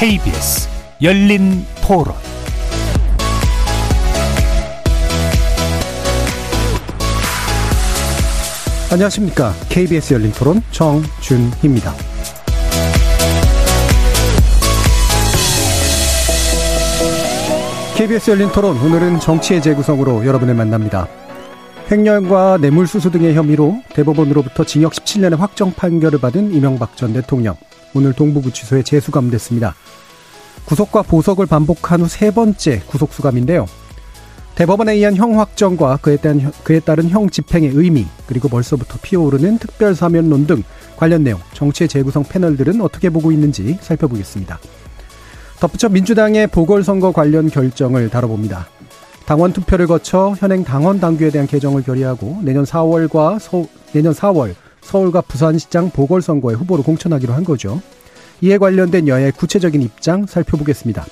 KBS 열린토론 안녕하십니까. KBS 열린토론 정준희입니다. KBS 열린토론 오늘은 정치의 재구성으로 여러분을 만납니다. 횡령과 뇌물수수 등의 혐의로 대법원으로부터 징역 17년의 확정 판결을 받은 이명박 전 대통령. 오늘 동부구치소에 재수감됐습니다. 구속과 보석을 반복한 후 세 번째 구속수감인데요. 대법원에 의한 형 확정과 그에 따른 형 집행의 의미, 그리고 벌써부터 피어오르는 특별사면론 등 관련 내용, 정치의 재구성 패널들은 어떻게 보고 있는지 살펴보겠습니다. 덧붙여 민주당의 보궐선거 관련 결정을 다뤄봅니다. 당원 투표를 거쳐 현행 당원 당규에 대한 개정을 결의하고 내년 4월 서울과 부산시장 보궐선거에 후보로 공천하기로 한 거죠. 이에 관련된 여야의 구체적인 입장 살펴보겠습니다.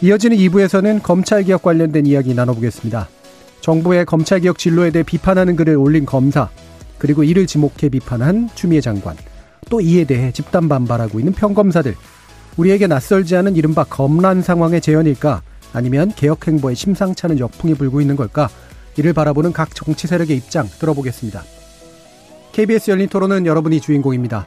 이어지는 2부에서는 검찰개혁 관련된 이야기 나눠보겠습니다. 정부의 검찰개혁 진로에 대해 비판하는 글을 올린 검사, 그리고 이를 지목해 비판한 추미애 장관, 또 이에 대해 집단 반발하고 있는 평검사들, 우리에게 낯설지 않은 이른바 검란 상황의 재현일까, 아니면 개혁 행보에 심상치 않은 역풍이 불고 있는 걸까? 이를 바라보는 각 정치 세력의 입장 들어보겠습니다. KBS 열린 토론은 여러분이 주인공입니다.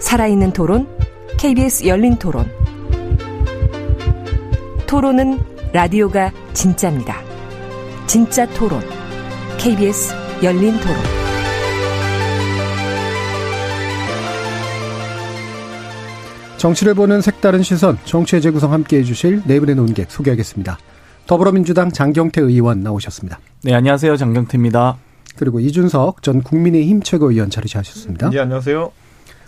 살아있는 토론, KBS 열린토론. 토론은 라디오가 진짜입니다. 진짜 토론, KBS 열린토론. 정치를 보는 색다른 시선, 정치의 재구성 함께해 주실 네 분의 논객 소개하겠습니다. 더불어민주당 장경태 의원 나오셨습니다. 네, 안녕하세요. 장경태입니다. 그리고 이준석 전 국민의힘 최고위원 자리하셨습니다. 네, 안녕하세요.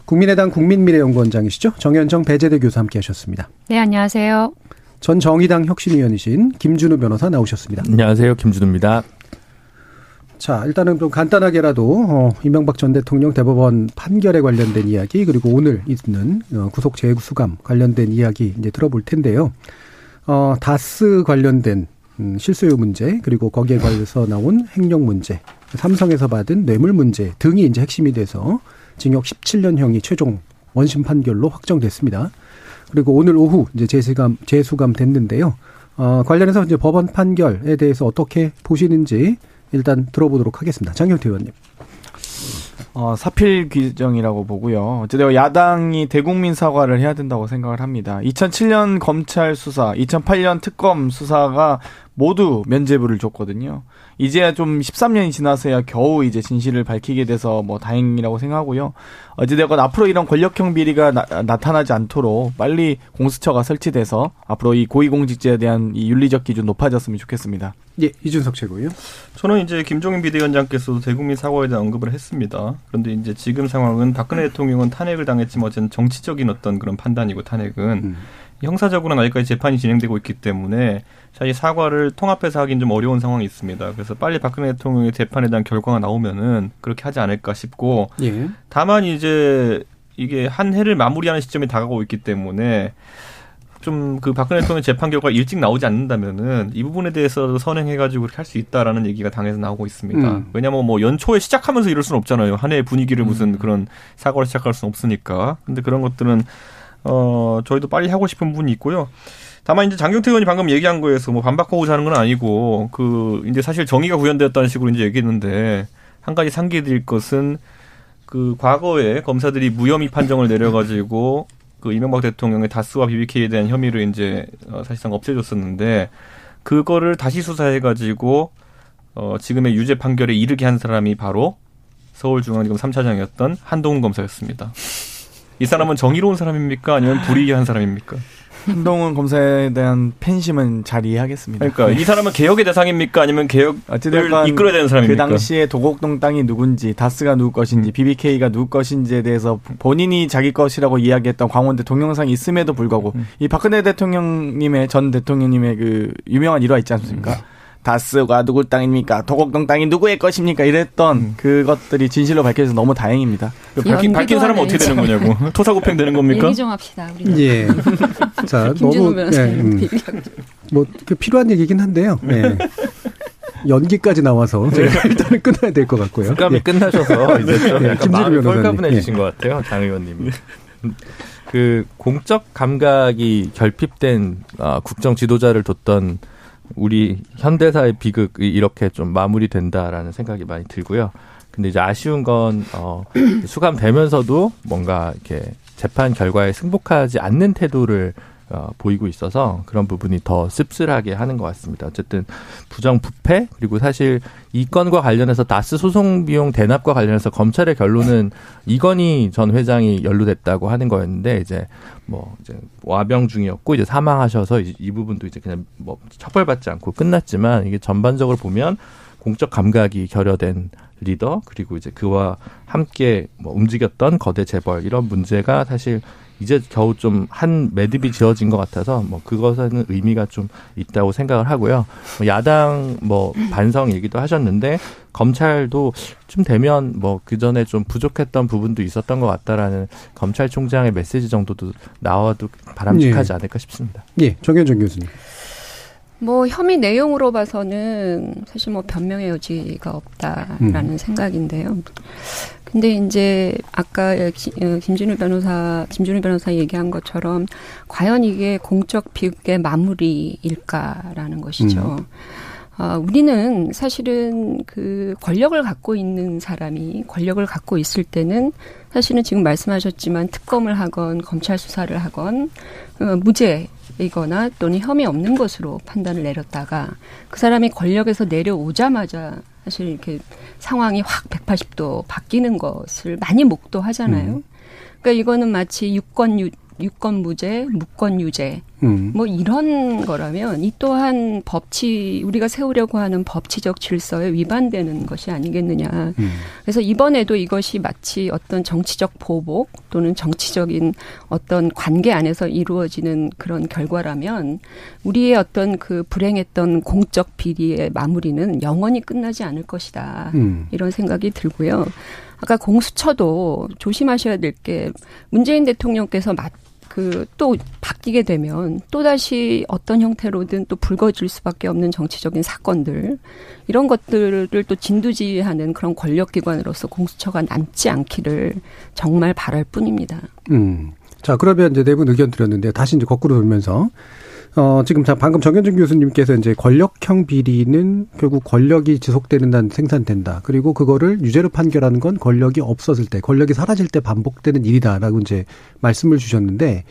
국민의당 국민미래연구원장이시죠. 정연정 배재대 교수 함께하셨습니다. 네, 안녕하세요. 전 정의당 혁신위원이신 김준우 변호사 나오셨습니다. 안녕하세요. 김준우입니다. 자, 일단은 좀 간단하게라도 이명박 전 대통령 대법원 판결에 관련된 이야기, 그리고 오늘 있는 구속 재수감 관련된 이야기 이제 들어볼 텐데요. 다스 관련된 실수요 문제, 그리고 거기에 관해서 나온 횡령 문제, 삼성에서 받은 뇌물 문제 등이 이제 핵심이 돼서 징역 17년형이 최종 원심 판결로 확정됐습니다. 그리고 오늘 오후 이제 재수감 됐는데요. 관련해서 이제 법원 판결에 대해서 어떻게 보시는지 일단 들어보도록 하겠습니다. 장경태 의원님. 사필 규정이라고 보고요. 어쨌든 야당이 대국민 사과를 해야 된다고 생각을 합니다. 2007년 검찰 수사, 2008년 특검 수사가 모두 면죄부를 줬거든요. 이제야 좀 13년이 지나서야 겨우 이제 진실을 밝히게 돼서 뭐 다행이라고 생각하고요. 어찌되건 앞으로 이런 권력형 비리가 나타나지 않도록 빨리 공수처가 설치돼서 앞으로 이 고위공직자에 대한 이 윤리적 기준 높아졌으면 좋겠습니다. 예, 이준석 최고위요. 저는 이제 김종인 비대위원장께서도 대국민 사과에 대한 언급을 했습니다. 그런데 이제 지금 상황은 박근혜 대통령은 탄핵을 당했지만 어쨌든 정치적인 어떤 그런 판단이고 탄핵은 형사적으로는 아직까지 재판이 진행되고 있기 때문에 사실 사과를 통합해서 하긴 좀 어려운 상황이 있습니다. 그래서 빨리 박근혜 대통령의 재판에 대한 결과가 나오면은 그렇게 하지 않을까 싶고, 예. 다만 이제 이게 한 해를 마무리하는 시점이 다가오고 있기 때문에 좀 그 박근혜 대통령 재판 결과 일찍 나오지 않는다면은 이 부분에 대해서 선행해가지고 그렇게 할 수 있다라는 얘기가 당에서 나오고 있습니다. 왜냐하면 뭐 연초에 시작하면서 이럴 수는 없잖아요. 한 해의 분위기를 무슨 그런 사과를 시작할 수는 없으니까. 근데 그런 것들은 저희도 빨리 하고 싶은 부분이 있고요. 다만 이제 장경태 의원이 방금 얘기한 거에서 뭐 반박하고자 하는 건 아니고, 그 이제 사실 정의가 구현되었다는 식으로 이제 얘기했는데, 한 가지 상기해드릴 것은 그 과거에 검사들이 무혐의 판정을 내려가지고 그 이명박 대통령의 다스와 BBK에 대한 혐의를 이제 사실상 없애줬었는데, 그거를 다시 수사해가지고 지금의 유죄 판결에 이르게 한 사람이 바로 서울중앙지검 3차장이었던 한동훈 검사였습니다. 이 사람은 정의로운 사람입니까? 아니면 불의한 사람입니까? 한동훈 검사에 대한 팬심은 잘 이해하겠습니다. 그러니까 이 사람은 개혁의 대상입니까? 아니면 개혁을 이끌어야 되는 사람입니까? 그 당시에 도곡동 땅이 누군지, 다스가 누구 것인지, BBK가 누구 것인지에 대해서 본인이 자기 것이라고 이야기했던 광원대 동영상이 있음에도 불구하고 이 박근혜 대통령님의 전 대통령님의 그 유명한 일화 있지 않습니까? 다스가 누구 땅입니까? 도곡동 땅이 누구의 것입니까? 이랬던 그것들이 진실로 밝혀져서 너무 다행입니다. 밝힌 사람은 어떻게 되는 거냐고. 토사구팽 되는 겁니까? 얘기 좀 합시다. 우리가. 예. 자, 너무 뭐 그 필요한 얘기긴 한데요. 네. 연기까지 나와서 제가 일단은 끊어야 될 것 같고요. 수감이 끝나셔서 이제 좀 약간 마음이 홀가분해지신 것 같아요. 장 의원님이. 그 공적 감각이 결핍된 국정 지도자를 뒀던 우리 현대사의 비극이 이렇게 좀 마무리된다라는 생각이 많이 들고요. 근데 이제 아쉬운 건 수감되면서도 뭔가 이렇게 재판 결과에 승복하지 않는 태도를 보이고 있어서 그런 부분이 더 씁쓸하게 하는 것 같습니다. 어쨌든 부정부패 그리고 사실 이 건과 관련해서 다스 소송 비용 대납과 관련해서 검찰의 결론은 이건희 전 회장이 연루됐다고 하는 거였는데 이제 뭐 이제 와병 중이었고 이제 사망하셔서 이 부분도 이제 그냥 뭐 처벌받지 않고 끝났지만 이게 전반적으로 보면 공적 감각이 결여된 리더 그리고 이제 그와 함께 뭐 움직였던 거대 재벌 이런 문제가 사실 이제 겨우 좀 한 매듭이 지어진 것 같아서 뭐 그것에는 의미가 좀 있다고 생각을 하고요. 야당 뭐 반성 얘기도 하셨는데 검찰도 좀 되면 뭐 그 전에 좀 부족했던 부분도 있었던 것 같다라는 검찰총장의 메시지 정도도 나와도 바람직하지 않을까 싶습니다. 예, 정연정 교수님. 뭐 혐의 내용으로 봐서는 사실 뭐 변명의 여지가 없다라는 생각인데요. 근데 이제 아까 김준우 변호사 얘기한 것처럼 과연 이게 공적 비극의 마무리일까라는 것이죠. 우리는 사실은 그 권력을 갖고 있는 사람이 권력을 갖고 있을 때는 사실은 지금 말씀하셨지만 특검을 하건 검찰 수사를 하건 무죄이거나 또는 혐의 없는 것으로 판단을 내렸다가 그 사람이 권력에서 내려오자마자 사실 이렇게 상황이 확 180도 바뀌는 것을 많이 목도하잖아요. 그러니까 이거는 마치 유권 무죄, 무권 유죄 뭐 이런 거라면 이 또한 우리가 세우려고 하는 법치적 질서에 위반되는 것이 아니겠느냐. 그래서 이번에도 이것이 마치 어떤 정치적 보복 또는 정치적인 어떤 관계 안에서 이루어지는 그런 결과라면 우리의 어떤 그 불행했던 공적 비리의 마무리는 영원히 끝나지 않을 것이다. 이런 생각이 들고요. 아까 공수처도 조심하셔야 될 게 문재인 대통령께서 또 바뀌게 되면 또다시 어떤 형태로든 또 불거질 수밖에 없는 정치적인 사건들 이런 것들을 또 진두지휘하는 그런 권력기관으로서 공수처가 남지 않기를 정말 바랄 뿐입니다. 자, 그러면 이제 네 분 의견 드렸는데 다시 이제 거꾸로 돌면서 지금 방금 정연정 교수님께서 이제 권력형 비리는 결국 권력이 지속되는 단 생산된다. 그리고 그거를 유죄로 판결하는 건 권력이 없었을 때, 권력이 사라질 때 반복되는 일이다라고 이제 말씀을 주셨는데,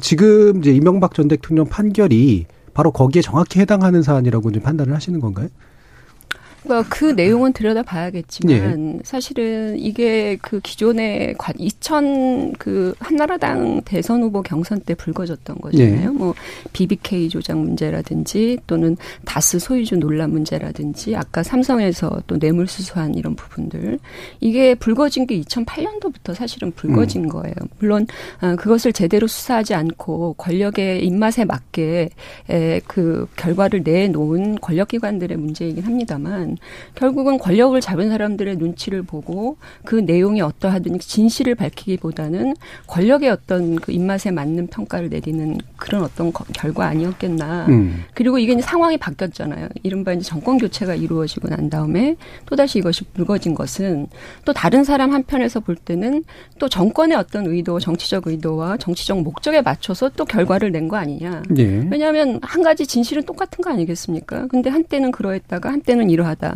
지금 이제 이명박 전 대통령 판결이 바로 거기에 정확히 해당하는 사안이라고 이제 판단을 하시는 건가요? 그 내용은 들여다봐야겠지만 사실은 이게 그 기존의 2000 그 한나라당 대선 후보 경선 때 불거졌던 거잖아요. 뭐 BBK 조작 문제라든지 또는 다스 소유주 논란 문제라든지 아까 삼성에서 또 뇌물 수수한 이런 부분들 이게 불거진 게 2008년도부터 사실은 불거진 거예요. 물론 그것을 제대로 수사하지 않고 권력의 입맛에 맞게 그 결과를 내놓은 권력기관들의 문제이긴 합니다만. 결국은 권력을 잡은 사람들의 눈치를 보고 그 내용이 어떠하든 진실을 밝히기보다는 권력의 어떤 그 입맛에 맞는 평가를 내리는 그런 어떤 결과 아니었겠나. 그리고 이게 이제 상황이 바뀌었잖아요. 이른바 이제 정권 교체가 이루어지고 난 다음에 또다시 이것이 불거진 것은 또 다른 사람 한편에서 볼 때는 또 정권의 어떤 의도, 정치적 의도와 정치적 목적에 맞춰서 또 결과를 낸 거 아니냐. 예. 왜냐하면 한 가지 진실은 똑같은 거 아니겠습니까? 근데 한때는 그러했다가 한때는 이러하다.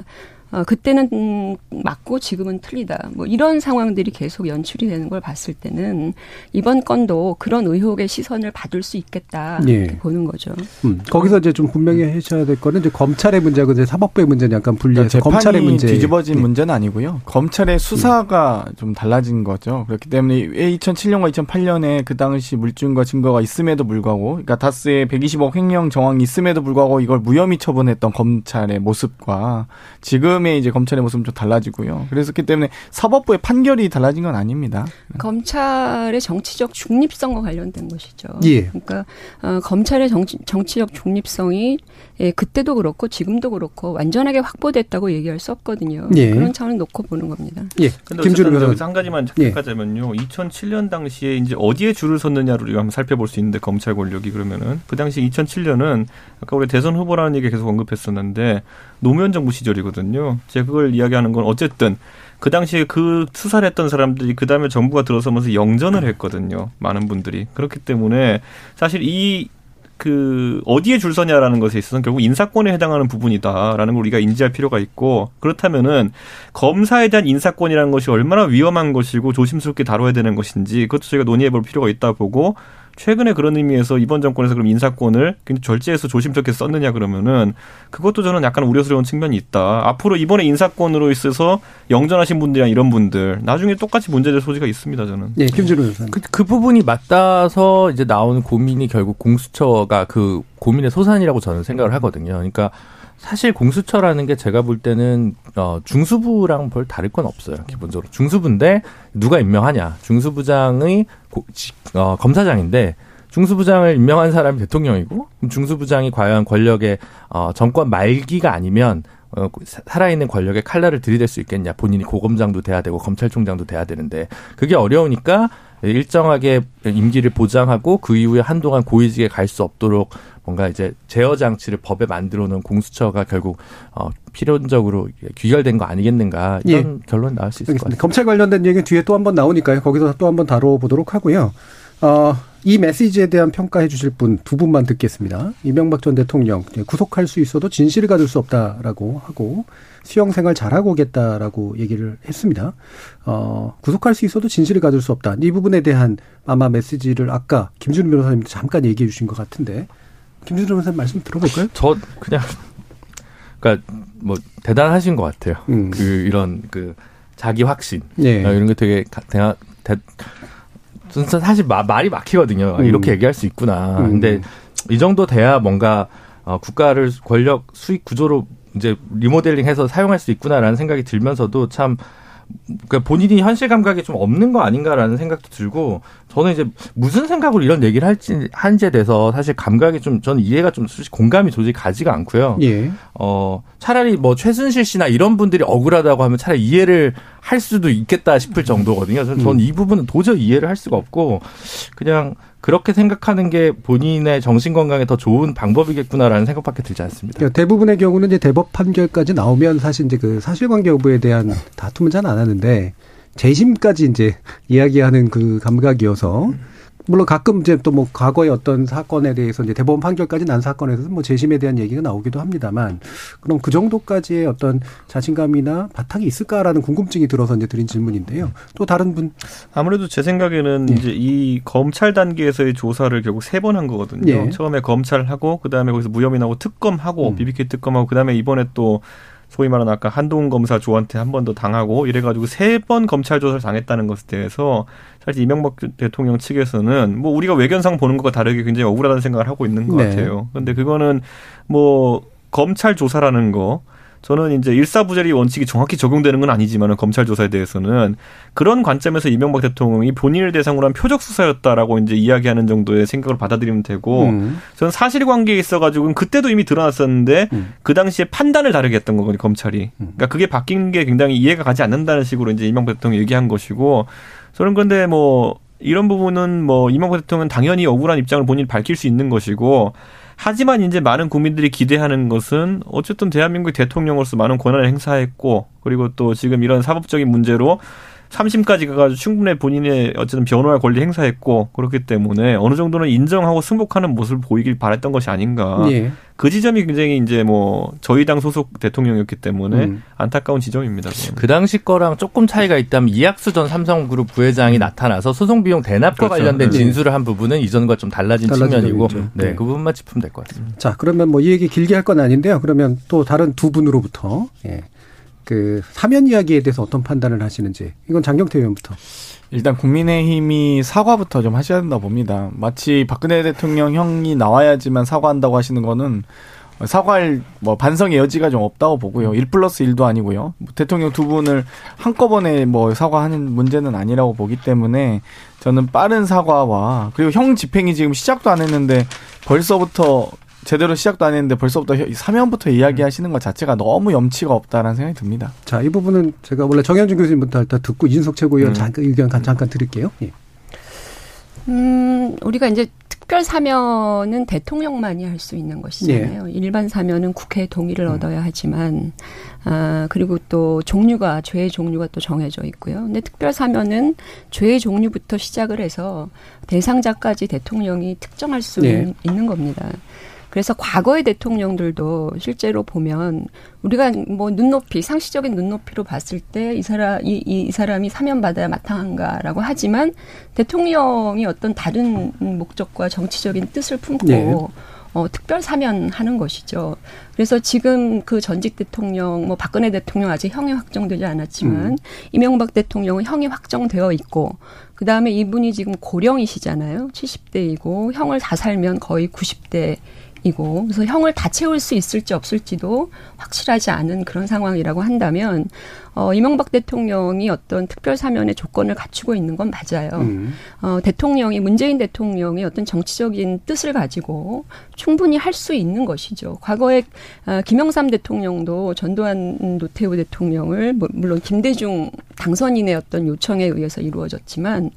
그때는 맞고 지금은 틀리다. 뭐 이런 상황들이 계속 연출이 되는 걸 봤을 때는 이번 건도 그런 의혹의 시선을 받을 수 있겠다. 예. 이렇게 보는 거죠. 거기서 이제 좀 분명히 하셔야 될 거는 이제 검찰의 문제하고 이제 사법부의 문제는 약간 분리해서 그러니까 검찰의 문제. 뒤집어진 문제는 아니고요. 검찰의 수사가 좀 달라진 거죠. 그렇기 때문에 왜 2007년과 2008년에 그 당시 물증과 증거가 있음에도 불구하고 그러니까 다스의 120억 횡령 정황이 있음에도 불구하고 이걸 무혐의 처분했던 검찰의 모습과 지금 이제 검찰의 모습은 좀 달라지고요. 그렇기 때문에 사법부의 판결이 달라진 건 아닙니다. 검찰의 정치적 중립성과 관련된 것이죠. 예. 그러니까 검찰의 정치적 중립성이 그때도 그렇고 지금도 그렇고 완전하게 확보됐다고 얘기할 수 없거든요. 예. 그런 차원을 놓고 보는 겁니다. 예. 근데 김준우 변호사 한 가지만 착각하자면요. 예. 2007년 당시에 이제 어디에 줄을 섰느냐를 우리가 한번 살펴볼 수 있는데 검찰 권력이 그러면은 그 당시 2007년은 아까 우리 대선 후보라는 얘기 계속 언급했었는데 노무현 정부 시절이거든요. 제가 그걸 이야기하는 건 어쨌든 그 당시에 그 수사를 했던 사람들이 그다음에 정부가 들어서면서 영전을 했거든요. 많은 분들이. 그렇기 때문에 사실 이 그 어디에 줄 서냐라는 것에 있어서는 결국 인사권에 해당하는 부분이다라는 걸 우리가 인지할 필요가 있고 그렇다면은 검사에 대한 인사권이라는 것이 얼마나 위험한 것이고 조심스럽게 다뤄야 되는 것인지 그것도 저희가 논의해 볼 필요가 있다 보고 최근에 그런 의미에서 이번 정권에서 그럼 인사권을 굉장히 절제해서 조심스럽게 썼느냐 그러면은 그것도 저는 약간 우려스러운 측면이 있다. 앞으로 이번에 인사권으로 있어서 영전하신 분들이랑 이런 분들 나중에 똑같이 문제될 소지가 있습니다. 저는. 네, 김준우 교수님. 그 부분이 맞닿아서 이제 나온 고민이 결국 공수처가 그 고민의 소산이라고 저는 생각을 하거든요. 그러니까 사실 공수처라는 게 제가 볼 때는 중수부랑 별 다를 건 없어요. 기본적으로 중수부인데 누가 임명하냐. 중수부장의 검사장인데 중수부장을 임명한 사람이 대통령이고 중수부장이 과연 권력의 정권 말기가 아니면 살아있는 권력의 칼날을 들이댈 수 있겠냐. 본인이 고검장도 돼야 되고 검찰총장도 돼야 되는데 그게 어려우니까 일정하게 임기를 보장하고 그 이후에 한동안 고위직에 갈 수 없도록 뭔가 이제 제어 장치를 법에 만들어 놓은 공수처가 결국 필연적으로 귀결된 거 아니겠는가 이런 예. 결론이 나올 수 있을 것 같습니다. 검찰 관련된 얘기는 뒤에 또 한 번 나오니까요. 거기서 또 한 번 다뤄보도록 하고요. 이 메시지에 대한 평가해 주실 분 두 분만 듣겠습니다. 이명박 전 대통령 구속할 수 있어도 진실을 가질 수 없다라고 하고 수영생활 잘하고 오겠다라고 얘기를 했습니다. 구속할 수 있어도 진실을 가질 수 없다. 이 부분에 대한 아마 메시지를 아까 김준우 변호사님도 잠깐 얘기해 주신 것 같은데 김준우 변호사님 말씀 들어볼까요? 저 그냥 그러니까 뭐 대단하신 것 같아요. 그 이런 그 자기 확신 네. 이런 게 되게 저는 사실 말이 막히거든요. 이렇게 얘기할 수 있구나. 근데 이 정도 돼야 뭔가 국가를 권력 수익 구조로 이제 리모델링해서 사용할 수 있구나라는 생각이 들면서도 참 그러니까 본인이 현실 감각이 좀 없는 거 아닌가라는 생각도 들고 저는 이제 무슨 생각으로 이런 얘기를 한지에 대해서 사실 감각이 좀 저는 이해가 좀 공감이 도저히 가지가 않고요. 예. 차라리 뭐 최순실 씨나 이런 분들이 억울하다고 하면 차라리 이해를 할 수도 있겠다 싶을 정도거든요. 저는 이 부분은 도저히 이해를 할 수가 없고 그냥 그렇게 생각하는 게 본인의 정신 건강에 더 좋은 방법이겠구나라는 생각밖에 들지 않습니다. 그러니까 대부분의 경우는 이제 대법 판결까지 나오면 사실 이제 그 사실관계 여부에 대한 다툼은 잘 안 하는데 재심까지 이제 이야기하는 그 감각이어서 물론 가끔 이제 또 뭐 과거의 어떤 사건에 대해서 이제 대법원 판결까지 난 사건에서 뭐 재심에 대한 얘기가 나오기도 합니다만 그럼 그 정도까지의 어떤 자신감이나 바탕이 있을까라는 궁금증이 들어서 이제 드린 질문인데요. 또 다른 분 아무래도 제 생각에는 네. 이제 이 검찰 단계에서의 조사를 결국 세 번 한 거거든요. 네. 처음에 검찰하고 그 다음에 거기서 무혐의 나오고 특검하고 BBK 특검하고 그 다음에 이번에 또 소위 말하는 아까 한동훈 검사 조한테 한 번 더 당하고 이래가지고 세 번 검찰 조사를 당했다는 것에 대해서 사실 이명박 대통령 측에서는 뭐 우리가 외견상 보는 것과 다르게 굉장히 억울하다는 생각을 하고 있는 것 네. 같아요. 그런데 그거는 뭐 검찰 조사라는 거 저는 이제 일사부재리 원칙이 정확히 적용되는 건 아니지만 검찰 조사에 대해서는 그런 관점에서 이명박 대통령이 본인을 대상으로 한 표적 수사였다라고 이제 이야기하는 정도의 생각을 받아들이면 되고 저는 사실관계에 있어가지고는 그때도 이미 드러났었는데 그 당시에 판단을 다르게 했던 거거든요 검찰이. 그러니까 그게 바뀐 게 굉장히 이해가 가지 않는다는 식으로 이제 이명박 대통령이 얘기한 것이고 저는 그런데 뭐 이런 부분은 뭐 이명박 대통령은 당연히 억울한 입장을 본인이 밝힐 수 있는 것이고. 하지만 이제 많은 국민들이 기대하는 것은 어쨌든 대한민국 대통령으로서 많은 권한을 행사했고 그리고 또 지금 이런 사법적인 문제로 3심까지 가서 충분히 본인의 어쨌든 변호할 권리 행사했고 그렇기 때문에 어느 정도는 인정하고 승복하는 모습을 보이길 바랬던 것이 아닌가. 예. 그 지점이 굉장히 이제 뭐 저희 당 소속 대통령이었기 때문에 안타까운 지점입니다. 그건. 그 당시 거랑 조금 차이가 있다면 이학수 전 삼성그룹 부회장이 나타나서 소송 비용 대납과 그렇죠. 관련된 진술을 한 부분은 이전과 좀 달라진 측면이고 네, 그 부분만 짚으면 될 것 같습니다. 자, 그러면 뭐 이 얘기 길게 할 건 아닌데요. 그러면 또 다른 두 분으로부터 예. 그 사면 이야기에 대해서 어떤 판단을 하시는지. 이건 장경태 의원부터. 일단 국민의힘이 사과부터 좀 하셔야 된다 봅니다. 마치 박근혜 대통령 형이 나와야지만 사과한다고 하시는 거는 사과할 뭐 반성의 여지가 좀 없다고 보고요. 1+1도 아니고요. 대통령 두 분을 한꺼번에 뭐 사과하는 문제는 아니라고 보기 때문에 저는 빠른 사과와 그리고 형 집행이 지금 시작도 안 했는데 벌써부터 제대로 시작도 안 했는데 벌써부터 사면부터 이야기하시는 것 자체가 너무 염치가 없다라는 생각이 듭니다. 자, 이 부분은 제가 원래 정연정 교수님부터 일단 듣고 이준석 최고위원 의견 잠깐 드릴게요. 예. 우리가 이제 특별 사면은 대통령만이 할 수 있는 것이잖아요. 예. 일반 사면은 국회의 동의를 얻어야 하지만 그리고 또 종류가 죄의 종류가 또 정해져 있고요. 근데 특별 사면은 죄의 종류부터 시작을 해서 대상자까지 대통령이 특정할 수 예. 있는 겁니다. 그래서 과거의 대통령들도 실제로 보면 우리가 뭐 눈높이 상시적인 눈높이로 봤을 때 이 사람이 사면받아야 마땅한가라고 하지만 대통령이 어떤 다른 목적과 정치적인 뜻을 품고 네. 특별 사면하는 것이죠. 그래서 지금 그 전직 대통령, 뭐 박근혜 대통령 아직 형이 확정되지 않았지만 이명박 대통령은 형이 확정되어 있고 그 다음에 이분이 지금 고령이시잖아요. 70대이고 형을 다 살면 거의 90대. 이고 그래서 형을 다 채울 수 있을지 없을지도 확실하지 않은 그런 상황이라고 한다면 이명박 대통령이 어떤 특별 사면의 조건을 갖추고 있는 건 맞아요. 문재인 대통령이 어떤 정치적인 뜻을 가지고 충분히 할 수 있는 것이죠. 과거에 김영삼 대통령도 전두환 노태우 대통령을 물론 김대중 당선인의 어떤 요청에 의해서 이루어졌지만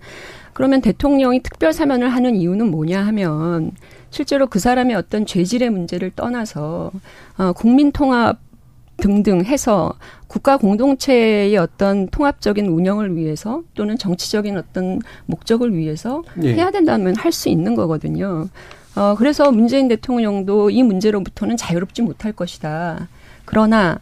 그러면 대통령이 특별 사면을 하는 이유는 뭐냐 하면 실제로 그 사람의 어떤 죄질의 문제를 떠나서 국민 통합 등등 해서 국가 공동체의 어떤 통합적인 운영을 위해서 또는 정치적인 어떤 목적을 위해서 예. 해야 된다면 할 수 있는 거거든요. 그래서 문재인 대통령도 이 문제로부터는 자유롭지 못할 것이다. 그러나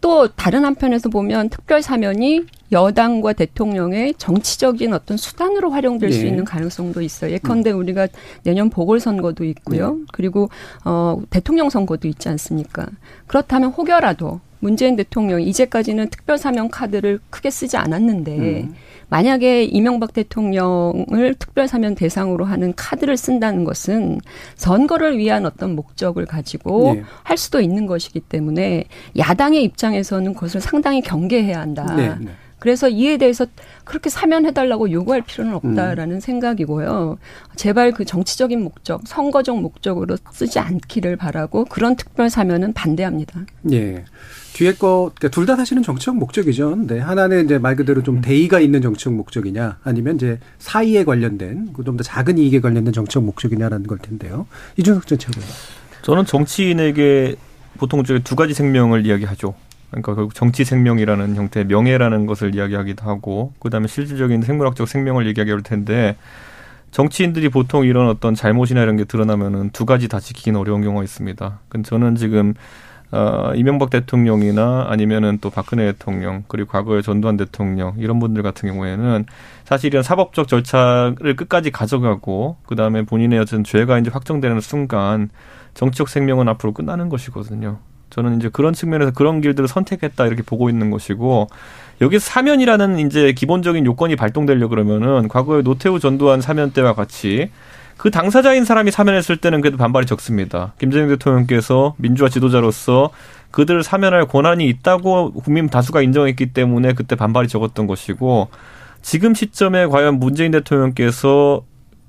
또 다른 한편에서 보면 특별 사면이 여당과 대통령의 정치적인 어떤 수단으로 활용될 네. 수 있는 가능성도 있어요. 예컨대 우리가 내년 보궐선거도 있고요. 네. 그리고 대통령 선거도 있지 않습니까? 그렇다면 혹여라도 문재인 대통령이 이제까지는 특별 사면 카드를 크게 쓰지 않았는데 만약에 이명박 대통령을 특별 사면 대상으로 하는 카드를 쓴다는 것은 선거를 위한 어떤 목적을 가지고 네. 할 수도 있는 것이기 때문에 야당의 입장에서는 그것을 상당히 경계해야 한다. 네. 네. 그래서 이에 대해서 그렇게 사면해달라고 요구할 필요는 없다라는 생각이고요. 제발 그 정치적인 목적, 선거적 목적으로 쓰지 않기를 바라고 그런 특별 사면은 반대합니다. 예. 뒤에 거, 그러니까 둘 다 사실은 정치적 목적이죠. 근데 하나는 이제 말 그대로 좀 대의가 있는 정치적 목적이냐, 아니면 이제 사의에 관련된, 좀 더 작은 이익에 관련된 정치적 목적이냐라는 걸 텐데요. 이준석 전 최고위원. 저는 정치인에게 보통 두 가지 생명을 이야기하죠. 그러니까 결국 정치 생명이라는 형태의 명예라는 것을 이야기하기도 하고 그다음에 실질적인 생물학적 생명을 얘기하게 할 텐데 정치인들이 보통 이런 어떤 잘못이나 이런 게 드러나면은 두 가지 다 지키기는 어려운 경우가 있습니다. 저는 지금 이명박 대통령이나 아니면은 또 박근혜 대통령 그리고 과거의 전두환 대통령 이런 분들 같은 경우에는 사실 이런 사법적 절차를 끝까지 가져가고 그다음에 본인의 어떤 죄가 이제 확정되는 순간 정치적 생명은 앞으로 끝나는 것이거든요. 저는 이제 그런 측면에서 그런 길들을 선택했다 이렇게 보고 있는 것이고 여기 사면이라는 이제 기본적인 요건이 발동되려 그러면은 과거에 노태우 전두환 사면 때와 같이 그 당사자인 사람이 사면했을 때는 그래도 반발이 적습니다. 김대중 대통령께서 민주화 지도자로서 그들을 사면할 권한이 있다고 국민 다수가 인정했기 때문에 그때 반발이 적었던 것이고 지금 시점에 과연 문재인 대통령께서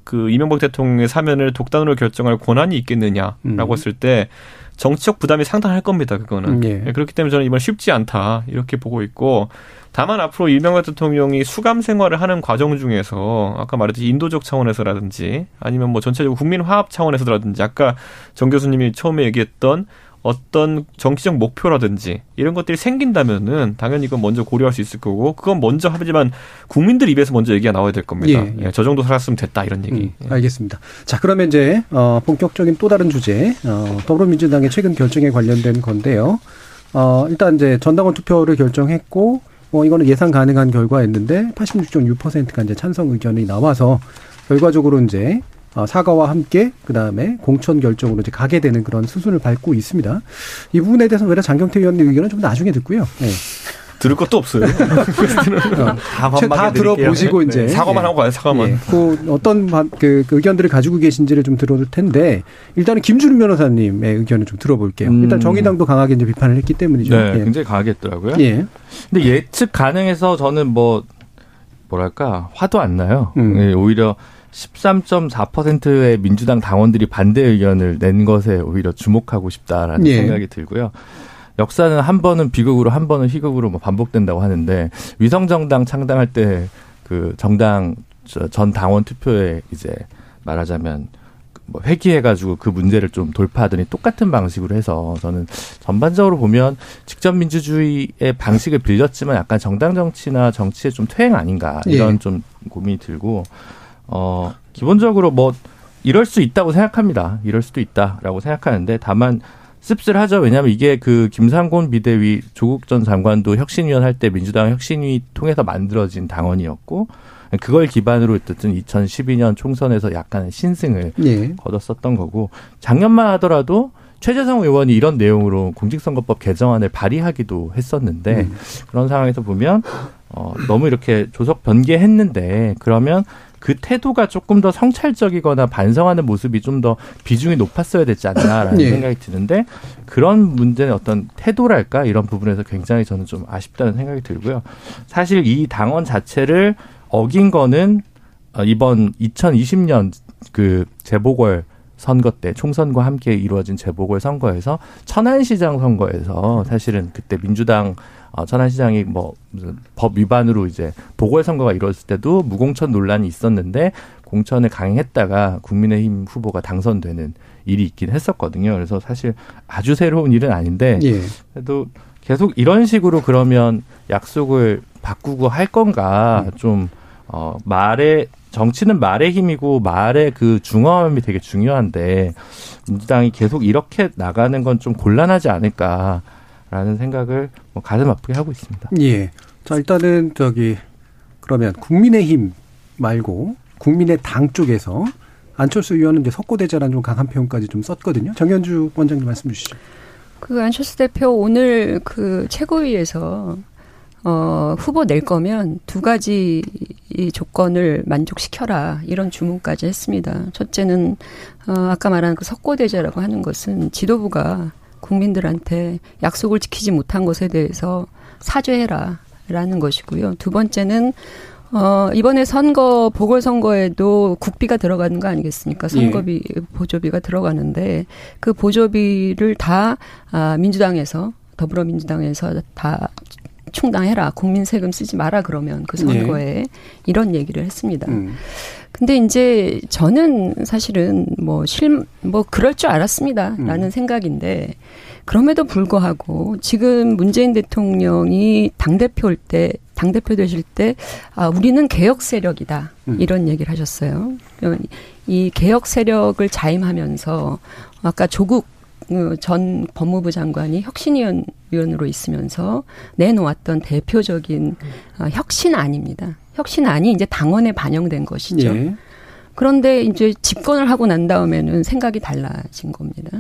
그 이명박 대통령의 사면을 독단으로 결정할 권한이 있겠느냐라고 했을 때 정치적 부담이 상당할 겁니다. 그거는. 예. 그렇기 때문에 저는 이번 쉽지 않다 이렇게 보고 있고 다만 앞으로 이명박 대통령이 수감 생활을 하는 과정 중에서 아까 말했듯이 인도적 차원에서라든지 아니면 뭐 전체적으로 국민 화합 차원에서라든지 아까 정 교수님이 처음에 얘기했던 어떤 정치적 목표라든지 이런 것들이 생긴다면은 당연히 이건 먼저 고려할 수 있을 거고 그건 먼저 하지만 국민들 입에서 먼저 얘기가 나와야 될 겁니다. 예. 예, 저 정도 살았으면 됐다 이런 얘기. 알겠습니다. 자 그러면 이제 본격적인 또 다른 주제 더불어민주당의 최근 결정에 관련된 건데요. 일단 이제 전당원 투표를 결정했고 이거는 예상 가능한 결과였는데 86.6%가 이제 찬성 의견이 나와서 결과적으로 이제 사과와 함께 그다음에 공천 결정으로 이제 가게 되는 그런 수순을 밟고 있습니다. 이 부분에 대해서는 오히려 장경태 의원님 의견은 좀 나중에 듣고요. 네. 들을 것도 없어요. 다 들어보시고 네. 이제 사과만 하고 가요. 사과만. 예. 그 어떤 그 의견들을 가지고 계신지를 좀 들어볼 텐데 일단은 김준우 변호사님의 의견을 좀 들어볼게요. 일단 정의당도 강하게 이제 비판을 했기 때문이죠. 네, 예. 굉장히 강하게 했더라고요. 예. 근데 예측 가능해서 저는 뭐랄까 화도 안 나요. 예, 오히려 13.4%의 민주당 당원들이 반대 의견을 낸 것에 오히려 주목하고 싶다라는 예. 생각이 들고요. 역사는 한 번은 비극으로 한 번은 희극으로 반복된다고 하는데 위성정당 창당할 때 그 정당 전 당원 투표에 이제 말하자면 회귀해가지고 그 문제를 좀 돌파하더니 똑같은 방식으로 해서 저는 전반적으로 보면 직접 민주주의의 방식을 빌렸지만 약간 정당 정치나 정치의 좀 퇴행 아닌가 이런 예. 좀 고민이 들고 기본적으로 이럴 수 있다고 생각합니다. 이럴 수도 있다라고 생각하는데 다만 씁쓸하죠. 왜냐하면 이게 그 김상곤 비대위 조국 전 장관도 혁신위원 할 때 민주당 혁신위 통해서 만들어진 당원이었고 그걸 기반으로 어쨌든 2012년 총선에서 약간의 신승을 예. 거뒀었던 거고 작년만 하더라도 최재성 의원이 이런 내용으로 공직선거법 개정안을 발의하기도 했었는데 그런 상황에서 보면 너무 이렇게 조속 변개했는데 그러면 그 태도가 조금 더 성찰적이거나 반성하는 모습이 좀 더 비중이 높았어야 되지 않나라는 예. 생각이 드는데 그런 문제는 어떤 태도랄까 이런 부분에서 굉장히 저는 좀 아쉽다는 생각이 들고요. 사실 이 당원 자체를 어긴 거는 이번 2020년 그 재보궐 선거 때 총선과 함께 이루어진 재보궐 선거에서 천안시장 선거에서 사실은 그때 민주당 천안시장이 법 위반으로 이제 보궐선거가 이루어졌을 때도 무공천 논란이 있었는데 공천을 강행했다가 국민의힘 후보가 당선되는 일이 있긴 했었거든요. 그래서 사실 아주 새로운 일은 아닌데 예. 그래도 계속 이런 식으로 그러면 약속을 바꾸고 할 건가 좀 정치는 말의 힘이고 말의 그 중화함이 되게 중요한데 민주당이 계속 이렇게 나가는 건 좀 곤란하지 않을까. 라는 생각을 가슴 아프게 하고 있습니다. 예. 자, 일단은 그러면 국민의힘 말고 국민의당 쪽에서 안철수 의원은 이제 석고대자라는 좀 강한 표현까지 좀 썼거든요. 정연주 원장님 말씀 주시죠. 그 안철수 대표 오늘 그 최고위에서 후보 낼 거면 두 가지 이 조건을 만족시켜라 이런 주문까지 했습니다. 첫째는 아까 말한 그 석고대자라고 하는 것은 지도부가 국민들한테 약속을 지키지 못한 것에 대해서 사죄해라라는 것이고요. 두 번째는 이번에 선거 보궐선거에도 국비가 들어가는 거 아니겠습니까? 선거비 예. 보조비가 들어가는데 그 보조비를 다 민주당에서 더불어민주당에서 다 충당해라. 국민 세금 쓰지 마라 그러면 그 선거에 예. 이런 얘기를 했습니다. 근데 이제 저는 사실은 그럴 줄 알았습니다라는 생각인데 그럼에도 불구하고 지금 문재인 대통령이 당대표일 때 당대표 되실 때 우리는 개혁 세력이다 이런 얘기를 하셨어요. 이 개혁 세력을 자임하면서 아까 조국 전 법무부 장관이 혁신위원으로 있으면서 내놓았던 대표적인 혁신안입니다. 혁신안이 이제 당원에 반영된 것이죠. 예. 그런데 이제 집권을 하고 난 다음에는 생각이 달라진 겁니다.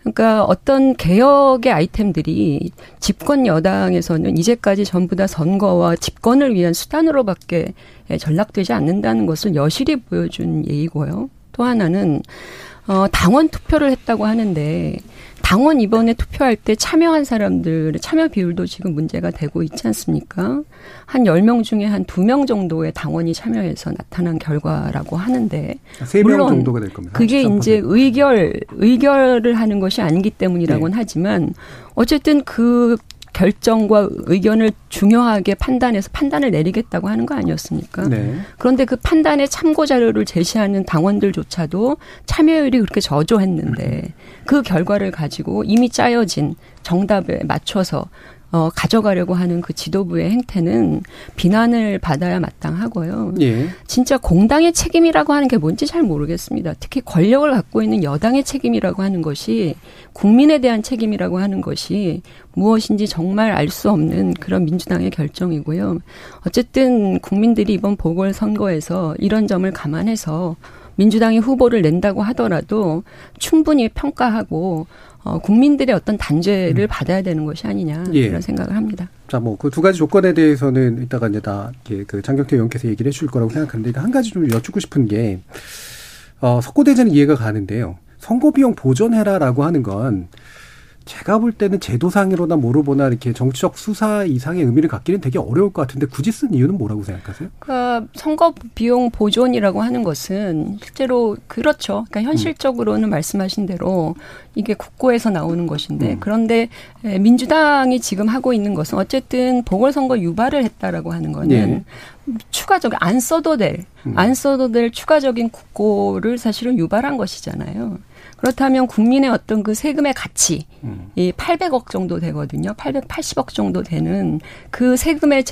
그러니까 어떤 개혁의 아이템들이 집권 여당에서는 이제까지 전부 다 선거와 집권을 위한 수단으로밖에 전락되지 않는다는 것을 여실히 보여준 예이고요. 또 하나는 당원 투표를 했다고 하는데 당원 이번에 투표할 때 참여한 사람들의 참여 비율도 지금 문제가 되고 있지 않습니까? 한 10명 중에 한 2명 정도의 당원이 참여해서 나타난 결과라고 하는데 3명 정도가 될 겁니다. 그게 13%. 이제 의결을 하는 것이 아니기 때문이라고는 네. 하지만 어쨌든 그 결정과 의견을 중요하게 판단해서 판단을 내리겠다고 하는 거 아니었습니까? 네. 그런데 그 판단의 참고 자료를 제시하는 당원들조차도 참여율이 그렇게 저조했는데 그 결과를 가지고 이미 짜여진 정답에 맞춰서 가져가려고 하는 그 지도부의 행태는 비난을 받아야 마땅하고요. 예. 진짜 공당의 책임이라고 하는 게 뭔지 잘 모르겠습니다. 특히 권력을 갖고 있는 여당의 책임이라고 하는 것이, 국민에 대한 책임이라고 하는 것이 무엇인지 정말 알 수 없는 그런 민주당의 결정이고요. 어쨌든 국민들이 이번 보궐선거에서 이런 점을 감안해서 민주당이 후보를 낸다고 하더라도 충분히 평가하고 국민들의 어떤 단죄를 받아야 되는 것이 아니냐, 예, 이런 생각을 합니다. 자, 뭐 그 두 가지 조건에 대해서는 이따가 이제 다 그 장경태 의원께서 얘기를 해줄 거라고 생각하는데, 한 가지 좀 여쭙고 싶은 게 석고대전은 이해가 가는데요. 선거비용 보전해라라고 하는 건 제가 볼 때는 제도상으로나 뭐로 보나 이렇게 정치적 수사 이상의 의미를 갖기는 되게 어려울 것 같은데, 굳이 쓴 이유는 뭐라고 생각하세요? 그러니까 선거 비용 보존이라고 하는 것은 실제로 그렇죠. 그러니까 현실적으로는 말씀하신 대로 이게 국고에서 나오는 것인데, 그런데 민주당이 지금 하고 있는 것은 어쨌든 보궐선거 유발을 했다라고 하는 거는, 네, 추가적 안 써도 될 추가적인 국고를 사실은 유발한 것이잖아요. 그렇다면 국민의 어떤 그 세금의 가치, 이 800억 정도 되거든요. 880억 정도 되는 그 세금의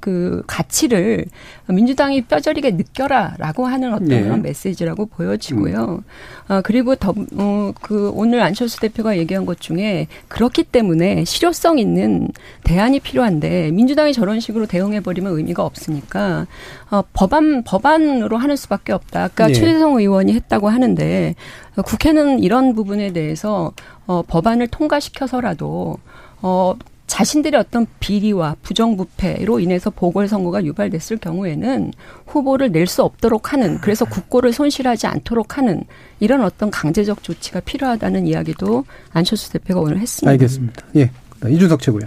그 가치를 민주당이 뼈저리게 느껴라라고 하는 어떤, 네, 그런 메시지라고 보여지고요. 그리고 그 오늘 안철수 대표가 얘기한 것 중에, 그렇기 때문에 실효성 있는 대안이 필요한데 민주당이 저런 식으로 대응해버리면 의미가 없으니까 법안으로 하는 수밖에 없다. 아까, 네, 최재성 의원이 했다고 하는데, 국회는 이런 부분에 대해서 법안을 통과시켜서라도 자신들의 어떤 비리와 부정부패로 인해서 보궐선거가 유발됐을 경우에는 후보를 낼 수 없도록 하는, 그래서 국고를 손실하지 않도록 하는 이런 어떤 강제적 조치가 필요하다는 이야기도 안철수 대표가 오늘 했습니다. 알겠습니다. 예, 이준석 최고요.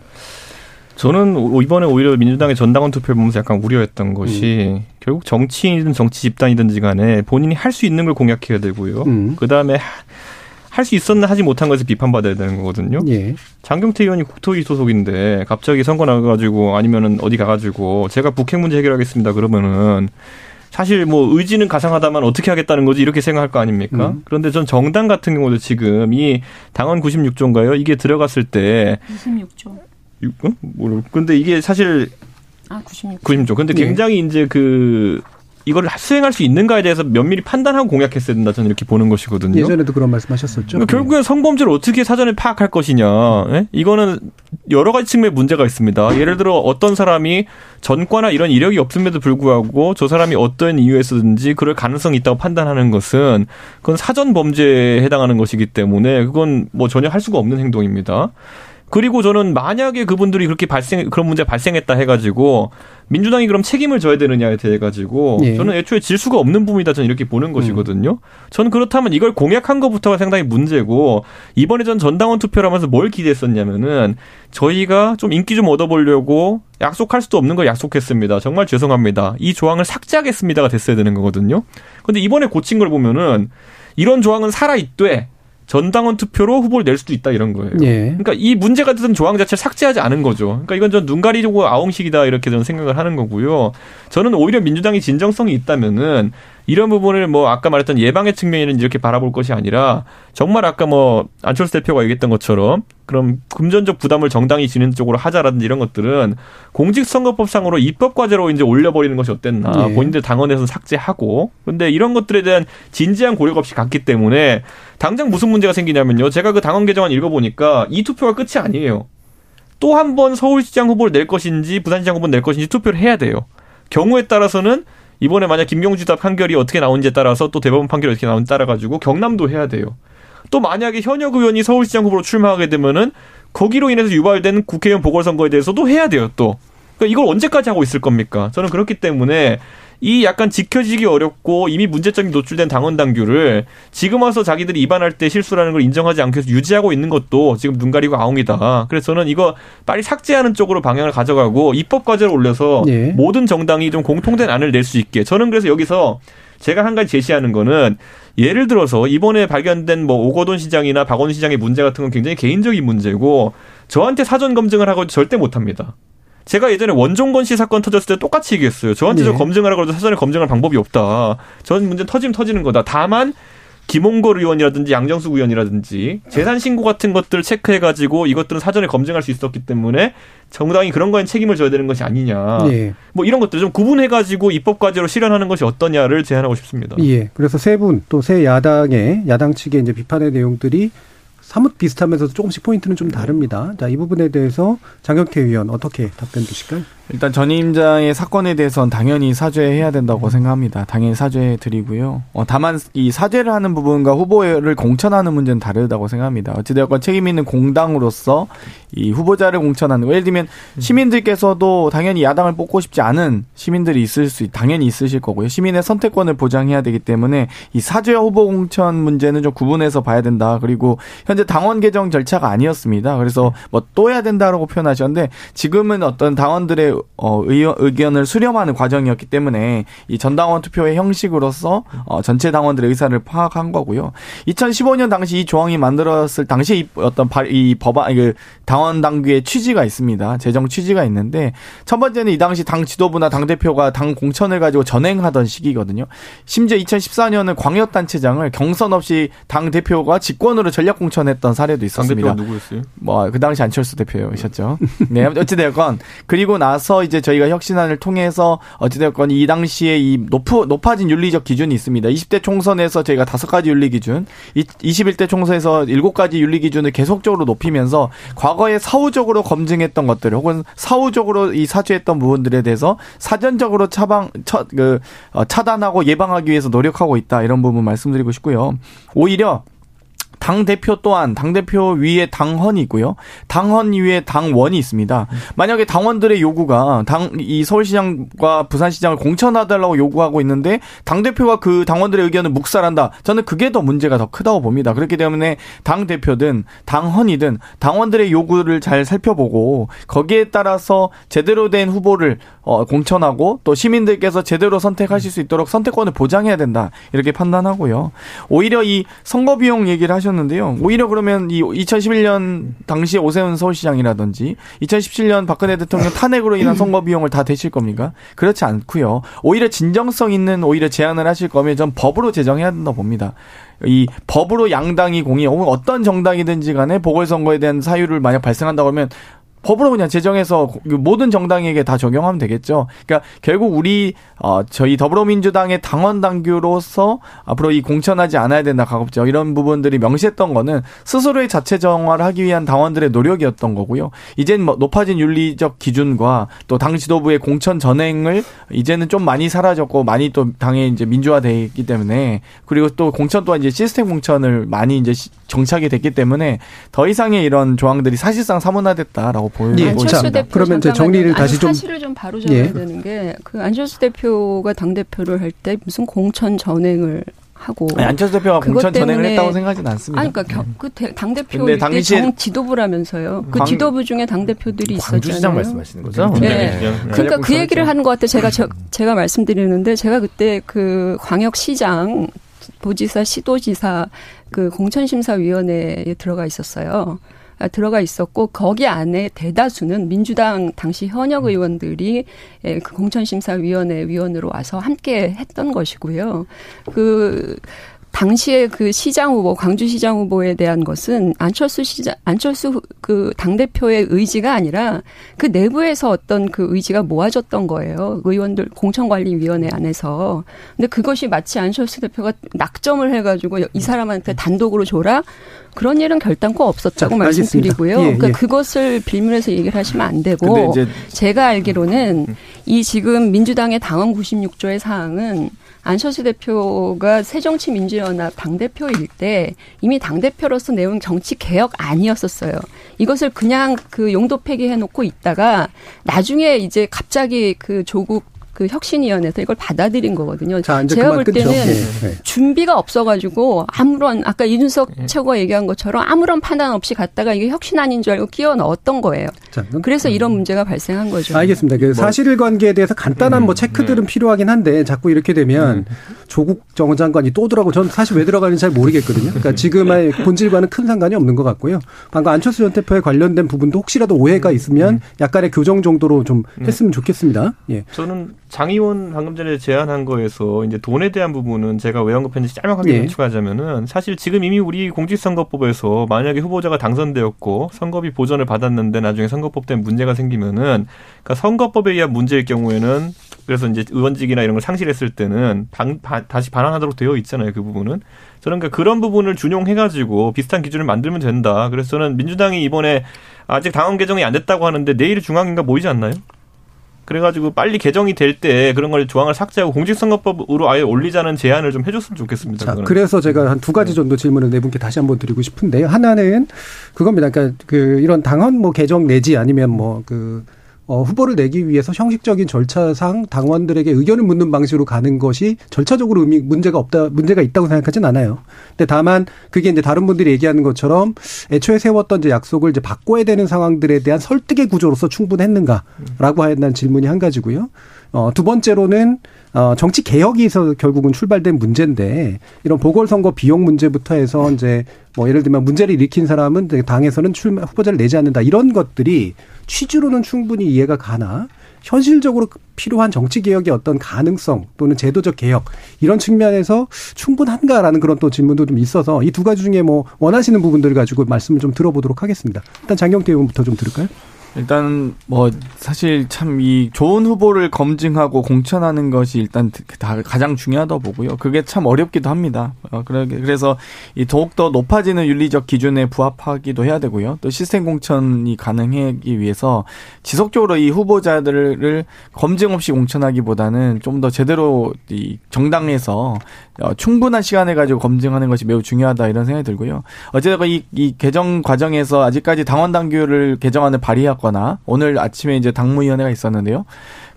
저는 이번에 오히려 민주당의 전당원 투표를 보면서 약간 우려했던 것이, 결국 정치인이든 정치 집단이든지 간에 본인이 할 수 있는 걸 공약해야 되고요. 그다음에 할 수 있었나 하지 못한 것을 비판받아야 되는 거거든요. 예. 장경태 의원이 국토위 소속인데 갑자기 선거 나가가지고, 아니면 어디 가가지고 제가 북핵 문제 해결하겠습니다 그러면은 사실 뭐 의지는 가상하다만 어떻게 하겠다는 거지, 이렇게 생각할 거 아닙니까? 그런데 전 정당 같은 경우도 지금 이 당원 96조인가요? 이게 들어갔을 때 96조. 근데 이게 사실 96조. 근데 굉장히, 네, 이제 그 이걸 수행할 수 있는가에 대해서 면밀히 판단하고 공약했어야 된다, 저는 이렇게 보는 것이거든요. 예전에도 그런 말씀하셨었죠. 그러니까 결국엔 성범죄를 어떻게 사전에 파악할 것이냐, 네? 이거는 여러 가지 측면의 문제가 있습니다. 예를 들어 어떤 사람이 전과나 이런 이력이 없음에도 불구하고 저 사람이 어떤 이유에서든지 그럴 가능성이 있다고 판단하는 것은, 그건 사전 범죄에 해당하는 것이기 때문에 그건 뭐 전혀 할 수가 없는 행동입니다. 그리고 저는 만약에 그분들이 그렇게 그런 문제가 발생했다 해가지고 민주당이 그럼 책임을 져야 되느냐에 대해 가지고, 예, 저는 애초에 질 수가 없는 부분이다, 저는 이렇게 보는 것이거든요. 저는 그렇다면 이걸 공약한 것부터가 상당히 문제고, 이번에 전 전당원 투표를 하면서 뭘 기대했었냐면은, 저희가 좀 인기 좀 얻어보려고 약속할 수도 없는 걸 약속했습니다. 정말 죄송합니다. 이 조항을 삭제하겠습니다가 됐어야 되는 거거든요. 근데 이번에 고친 걸 보면은 이런 조항은 살아있되 전당원 투표로 후보를 낼 수도 있다, 이런 거예요. 예. 그러니까 이 문제가 됐던 조항 자체를 삭제하지 않은 거죠. 그러니까 이건 전 눈 가리고 아웅식이다, 이렇게 저는 생각을 하는 거고요. 저는 오히려 민주당이 진정성이 있다면은 이런 부분을 뭐 아까 말했던 예방의 측면에는 이렇게 바라볼 것이 아니라, 정말 아까 뭐 안철수 대표가 얘기했던 것처럼 그럼 금전적 부담을 정당이 지는 쪽으로 하자라든지 이런 것들은 공직선거법상으로 입법과제로 이제 올려버리는 것이 어땠나. 예. 본인들 당원에서 삭제하고. 근데 이런 것들에 대한 진지한 고려가 없이 갔기 때문에 당장 무슨 문제가 생기냐면요, 제가 그 당원 개정안 읽어보니까 이 투표가 끝이 아니에요. 또 한 번 서울시장 후보를 낼 것인지 부산시장 후보를 낼 것인지 투표를 해야 돼요. 경우에 따라서는 이번에 만약 김경주답 판결이 어떻게 나온지에 따라서, 또 대법원 판결이 어떻게 나온지에 따라 가지고 경남도 해야 돼요. 또 만약에 현역 의원이 서울시장 후보로 출마하게 되면은 거기로 인해서 유발된 국회의원 보궐선거에 대해서도 해야 돼요, 또. 그러니까 이걸 언제까지 하고 있을 겁니까? 저는 그렇기 때문에 이 약간 지켜지기 어렵고 이미 문제점이 노출된 당원당규를 지금 와서 자기들이 위반할 때 실수라는 걸 인정하지 않기 위해서 유지하고 있는 것도 지금 눈 가리고 아웅이다. 그래서 저는 이거 빨리 삭제하는 쪽으로 방향을 가져가고 입법과제를 올려서, 예, 모든 정당이 좀 공통된 안을 낼 수 있게. 저는 그래서 여기서 제가 한 가지 제시하는 거는, 예를 들어서 이번에 발견된 뭐 오거돈 시장이나 박원순 시장의 문제 같은 건 굉장히 개인적인 문제고, 저한테 사전 검증을 하고 절대 못합니다. 제가 예전에 원종건 씨 사건 터졌을 때 똑같이 얘기했어요. 저한테 저 검증하라고 해도 사전에 검증할 방법이 없다. 전 문제 터지면 터지는 거다. 다만 김홍걸 의원이라든지 양정숙 의원이라든지 재산 신고 같은 것들 체크해가지고 이것들은 사전에 검증할 수 있었기 때문에 정당이 그런 거엔 책임을 져야 되는 것이 아니냐. 예. 뭐 이런 것들 좀 구분해가지고 입법과제로 실현하는 것이 어떠냐를 제안하고 싶습니다. 예. 그래서 세 분 또 세 야당의 야당 측의 이제 비판의 내용들이 사뭇 비슷하면서도 조금씩 포인트는 좀 다릅니다. 자, 이 부분에 대해서 장경태 의원 어떻게 답변 주실까요? 일단 전임자의 사건에 대해서는 당연히 사죄해야 된다고 생각합니다. 당연히 사죄해드리고요. 다만 이 사죄를 하는 부분과 후보를 공천하는 문제는 다르다고 생각합니다. 어찌되었건 책임 있는 공당으로서 이 후보자를 공천하는, 예를 들면 시민들께서도 당연히 야당을 뽑고 싶지 않은 시민들이 있을 수, 당연히 있으실 거고요. 시민의 선택권을 보장해야 되기 때문에 이 사죄와 후보 공천 문제는 좀 구분해서 봐야 된다. 그리고 현재 당원 개정 절차가 아니었습니다. 그래서 뭐 또 해야 된다라고 표현하셨는데 지금은 어떤 당원들의 의견을 수렴하는 과정이었기 때문에 이 전당원 투표의 형식으로서 전체 당원들의 의사를 파악한 거고요. 2015년 당시 이 조항이 만들었을 당시 어떤 이 법안, 그 당원 당규의 취지가 있습니다. 재정 취지가 있는데 첫 번째는 이 당시 당 지도부나 당 대표가 당 공천을 가지고 전행하던 시기거든요. 심지어 2014년은 광역단체장을 경선 없이 당 대표가 직권으로 전략 공천 했던 사례도 있었습니다. 당 대표가 누구였어요? 뭐 그 당시 안철수 대표이셨죠. 네, 어찌되었건 그리고 나서 이제 저희가 혁신안을 통해서 어찌되었건 이 당시에 이 높아진 윤리적 기준이 있습니다. 20대 총선에서 저희가 5가지 윤리 기준, 21대 총선에서 7가지 윤리 기준을 계속적으로 높이면서 과거에 사후적으로 검증했던 것들 혹은 사후적으로 이 사죄했던 부분들에 대해서 사전적으로 차단하고 예방하기 위해서 노력하고 있다. 이런 부분 말씀드리고 싶고요. 오히려 당대표 또한 당대표 위에 당헌이 있고요. 당헌 위에 당원이 있습니다. 만약에 당원들의 요구가 이 서울시장과 부산시장을 공천해달라고 요구하고 있는데 당대표가 그 당원들의 의견을 묵살한다. 저는 그게 더 문제가 더 크다고 봅니다. 그렇기 때문에 당대표든 당헌이든 당원들의 요구를 잘 살펴보고 거기에 따라서 제대로 된 후보를 공천하고 또 시민들께서 제대로 선택하실 수 있도록 선택권을 보장해야 된다. 이렇게 판단하고요. 오히려 이 선거 비용 얘기를 하셨는데요. 오히려 그러면 이 2011년 당시 오세훈 서울시장이라든지 2017년 박근혜 대통령 탄핵으로 인한 선거 비용을 다 대실 겁니까? 그렇지 않고요. 오히려 진정성 있는 오히려 제안을 하실 거면 전 법으로 제정해야 된다고 봅니다. 이 법으로 양당이 공이 혹은 어떤 정당이든지 간에 보궐선거에 대한 사유를 만약 발생한다고 하면 법으로 그냥 제정해서 모든 정당에게 다 적용하면 되겠죠. 그러니까 결국 저희 더불어민주당의 당원 당규로서 앞으로 이 공천하지 않아야 된다 가급적 이런 부분들이 명시했던 거는 스스로의 자체 정화를 하기 위한 당원들의 노력이었던 거고요. 이젠 뭐 높아진 윤리적 기준과 또 당 지도부의 공천 전행을 이제는 좀 많이 사라졌고 많이 또 당에 이제 민주화돼 있기 때문에 그리고 또 공천 또한 이제 시스템 공천을 많이 이제 정착이 됐기 때문에 더 이상의 이런 조항들이 사실상 사문화됐다라고. 예, 안철수 대표 그러면 이제 정리를 다시 좀 사실을 좀 바로 전해야 되는 게 그 안철수 대표가 당 대표를 할 때 무슨 공천 전행을 하고 아니, 안철수 대표가 공천 전행을 했다고 생각하진 않습니다. 아니, 그러니까 그 당 대표 때 정 지도부라면서요. 그 지도부 중에 당 대표들이 있었잖아요. 광주시장 말씀하시는 거죠? 네. 네. 그러니까 그 얘기를 하는 것 같아. 제가 말씀드리는데 제가 그때 그 광역시장, 도지사, 시도지사 그 공천심사위원회에 들어가 있었어요. 들어가 있었고 거기 안에 대다수는 민주당 당시 현역 의원들이 그 공천심사위원회 위원으로 와서 함께 했던 것이고요. 그 당시에 그 시장 후보, 광주시장 후보에 대한 것은 안철수 그 당대표의 의지가 아니라 그 내부에서 어떤 그 의지가 모아졌던 거예요. 의원들 공천관리위원회 안에서. 근데 그것이 마치 안철수 대표가 낙점을 해가지고 이 사람한테 단독으로 줘라? 그런 일은 결단코 없었다고 말씀드리고요. 그러니까 그것을 빌문해서 얘기를 하시면 안 되고 제가 알기로는 이 지금 민주당의 당헌 96조의 사항은 안철수 대표가 새정치민주연합 당대표일 때 이미 당대표로서 내온 정치 개혁 아니었었어요. 이것을 그냥 그 용도 폐기해놓고 있다가 나중에 이제 갑자기 그 조국 그 혁신위원회에서 이걸 받아들인 거거든요. 자, 이제 제가 볼 때는 네. 준비가 없어가지고 아무런 아까 이준석 최고가 얘기한 것처럼 아무런 판단 없이 갔다가 이게 혁신 아닌 줄 알고 끼워 넣었던 거예요. 자, 그래서 이런 문제가 발생한 거죠. 알겠습니다. 그 사실관계에 대해서 간단한 체크들은 필요하긴 한데 자꾸 이렇게 되면 조국 정장관이 또 들어가고 저는 사실 왜 들어가는지 잘 모르겠거든요. 그러니까 지금의 본질과는 큰 상관이 없는 것 같고요. 방금 안철수 전 대표에 관련된 부분도 혹시라도 오해가 있으면 약간의 교정 정도로 좀 했으면 좋겠습니다. 예. 저는 장 의원 방금 전에 제안한 거에서 이제 돈에 대한 부분은 제가 왜 언급했는지 짤막하게 추가하자면은 사실 지금 이미 우리 공직선거법에서 만약에 후보자가 당선되었고 선거비 보전을 받았는데 나중에 선거법 때문에 문제가 생기면은 그러니까 선거법에 의한 문제일 경우에는 그래서 이제 의원직이나 이런 걸 상실했을 때는 다시 반환하도록 되어 있잖아요. 그 부분은. 저는 그러니까 그런 부분을 준용해가지고 비슷한 기준을 만들면 된다. 그래서 저는 민주당이 이번에 아직 당원 개정이 안 됐다고 하는데 내일 중앙인가 모이지 않나요? 그래가지고 빨리 개정이 될 때 그런 걸 조항을 삭제하고 공직선거법으로 아예 올리자는 제안을 좀 해줬으면 좋겠습니다. 자, 그래서 제가 한 두 가지 정도 질문을 네 분께 다시 한번 드리고 싶은데요. 하나는 그겁니다. 그러니까 그 이런 당헌 개정 내지 아니면 후보를 내기 위해서 형식적인 절차상 당원들에게 의견을 묻는 방식으로 가는 것이 절차적으로 문제가 있다고 생각하진 않아요. 근데 다만 그게 이제 다른 분들이 얘기하는 것처럼 애초에 세웠던 이제 약속을 이제 바꿔야 되는 상황들에 대한 설득의 구조로서 충분했는가라고 하는 질문이 한 가지고요. 두 번째로는 정치 개혁이 있어서 결국은 출발된 문제인데 이런 보궐선거 비용 문제부터 해서 이제 예를 들면 문제를 일으킨 사람은 당에서는 후보자를 내지 않는다 이런 것들이 취지로는 충분히 이해가 가나 현실적으로 필요한 정치 개혁의 어떤 가능성 또는 제도적 개혁 이런 측면에서 충분한가라는 그런 또 질문도 좀 있어서 이 두 가지 중에 원하시는 부분들을 가지고 말씀을 좀 들어보도록 하겠습니다. 일단 장경태 의원부터 좀 들을까요? 일단 사실 참 이 좋은 후보를 검증하고 공천하는 것이 일단 다 가장 중요하다고 보고요. 그게 참 어렵기도 합니다. 그래서 이 더욱더 높아지는 윤리적 기준에 부합하기도 해야 되고요. 또 시스템 공천이 가능하기 위해서 지속적으로 이 후보자들을 검증 없이 공천하기보다는 좀 더 제대로 이 정당에서 충분한 시간을 가지고 검증하는 것이 매우 중요하다 이런 생각이 들고요. 어쨌든 이 개정 과정에서 아직까지 당원 당규를 개정안을 발의하거나 오늘 아침에 이제 당무위원회가 있었는데요.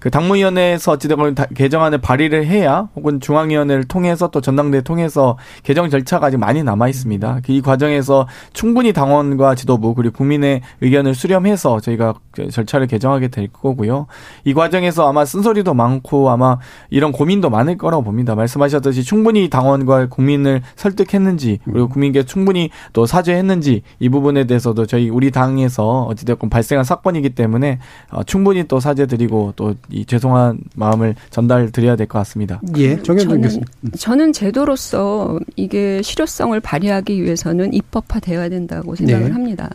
그 당무위원회에서 어찌됐건 개정안을 발의를 해야 혹은 중앙위원회를 통해서 또 전당대회 통해서 개정 절차가 아직 많이 남아 있습니다. 이 과정에서 충분히 당원과 지도부 그리고 국민의 의견을 수렴해서 저희가 절차를 개정하게 될 거고요. 이 과정에서 아마 쓴소리도 많고 아마 이런 고민도 많을 거라고 봅니다. 말씀하셨듯이 충분히 당원과 국민을 설득했는지 그리고 국민께 충분히 또 사죄했는지 이 부분에 대해서도 저희 우리 당에서 어찌됐건 발생한 사건이기 때문에 충분히 또 사죄드리고 또 이 죄송한 마음을 전달드려야 될 것 같습니다. 예, 정연정 교수님. 저는 제도로서 이게 실효성을 발휘하기 위해서는 입법화되어야 된다고 생각을 합니다.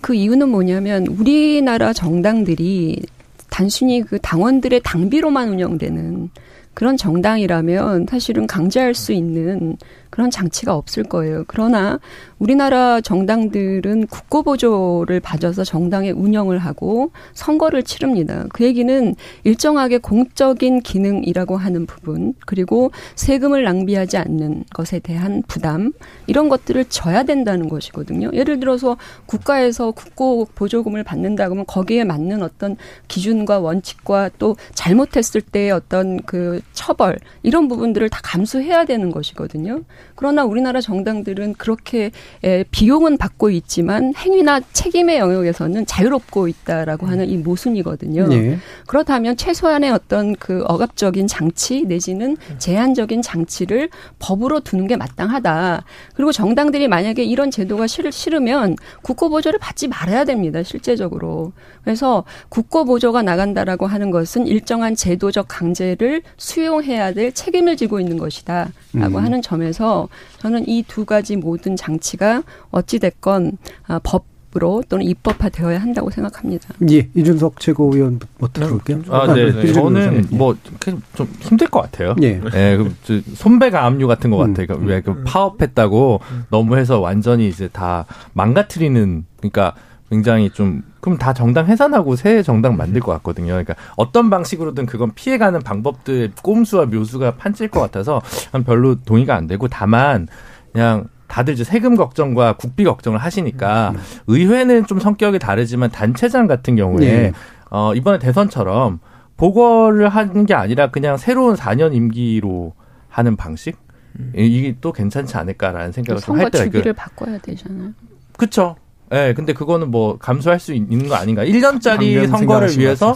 그 이유는 뭐냐면 우리나라 정당들이 단순히 그 당원들의 당비로만 운영되는 그런 정당이라면 사실은 강제할 수 있는 그런 장치가 없을 거예요. 그러나 우리나라 정당들은 국고보조를 받아서 정당의 운영을 하고 선거를 치릅니다. 그 얘기는 일정하게 공적인 기능이라고 하는 부분 그리고 세금을 낭비하지 않는 것에 대한 부담 이런 것들을 져야 된다는 것이거든요. 예를 들어서 국가에서 국고보조금을 받는다고 하면 거기에 맞는 어떤 기준과 원칙과 또 잘못했을 때의 어떤 그 처벌 이런 부분들을 다 감수해야 되는 것이거든요. 그러나 우리나라 정당들은 그렇게 비용은 받고 있지만 행위나 책임의 영역에서는 자유롭고 있다라고 하는 이 모순이거든요. 네. 그렇다면 최소한의 어떤 그 억압적인 장치 내지는 제한적인 장치를 법으로 두는 게 마땅하다. 그리고 정당들이 만약에 이런 제도가 싫으면 국고보조를 받지 말아야 됩니다. 실제적으로. 그래서 국고보조가 나간다라고 하는 것은 일정한 제도적 강제를 수용해야 될 책임을 지고 있는 것이다 라고 하는 점에서 저는 이 두 가지 모든 장치가 어찌됐건 법으로 또는 입법화되어야 한다고 생각합니다. 예, 이준석 최고위원 들어볼게요. 저는 좀 힘들 것 같아요. 예, 손배가 압류 같은 것 같아요. 왜 그 파업했다고 너무 해서 완전히 이제 다 망가뜨리는 그러니까. 굉장히 좀 그럼 다 정당 해산하고 새 정당 만들 것 같거든요. 그러니까 어떤 방식으로든 그건 피해가는 방법들 꼼수와 묘수가 판칠 것 같아서 별로 동의가 안 되고 다만 그냥 다들 이제 세금 걱정과 국비 걱정을 하시니까 의회는 좀 성격이 다르지만 단체장 같은 경우에 이번에 대선처럼 보궐을 하는 게 아니라 그냥 새로운 4년 임기로 하는 방식? 이게 또 괜찮지 않을까라는 생각을 좀 할 때가 있고. 선거 주기를 바꿔야 되잖아요. 그렇죠. 네, 근데 그거는 뭐 감수할 수 있는 거 아닌가. 1년짜리 선거를 위해서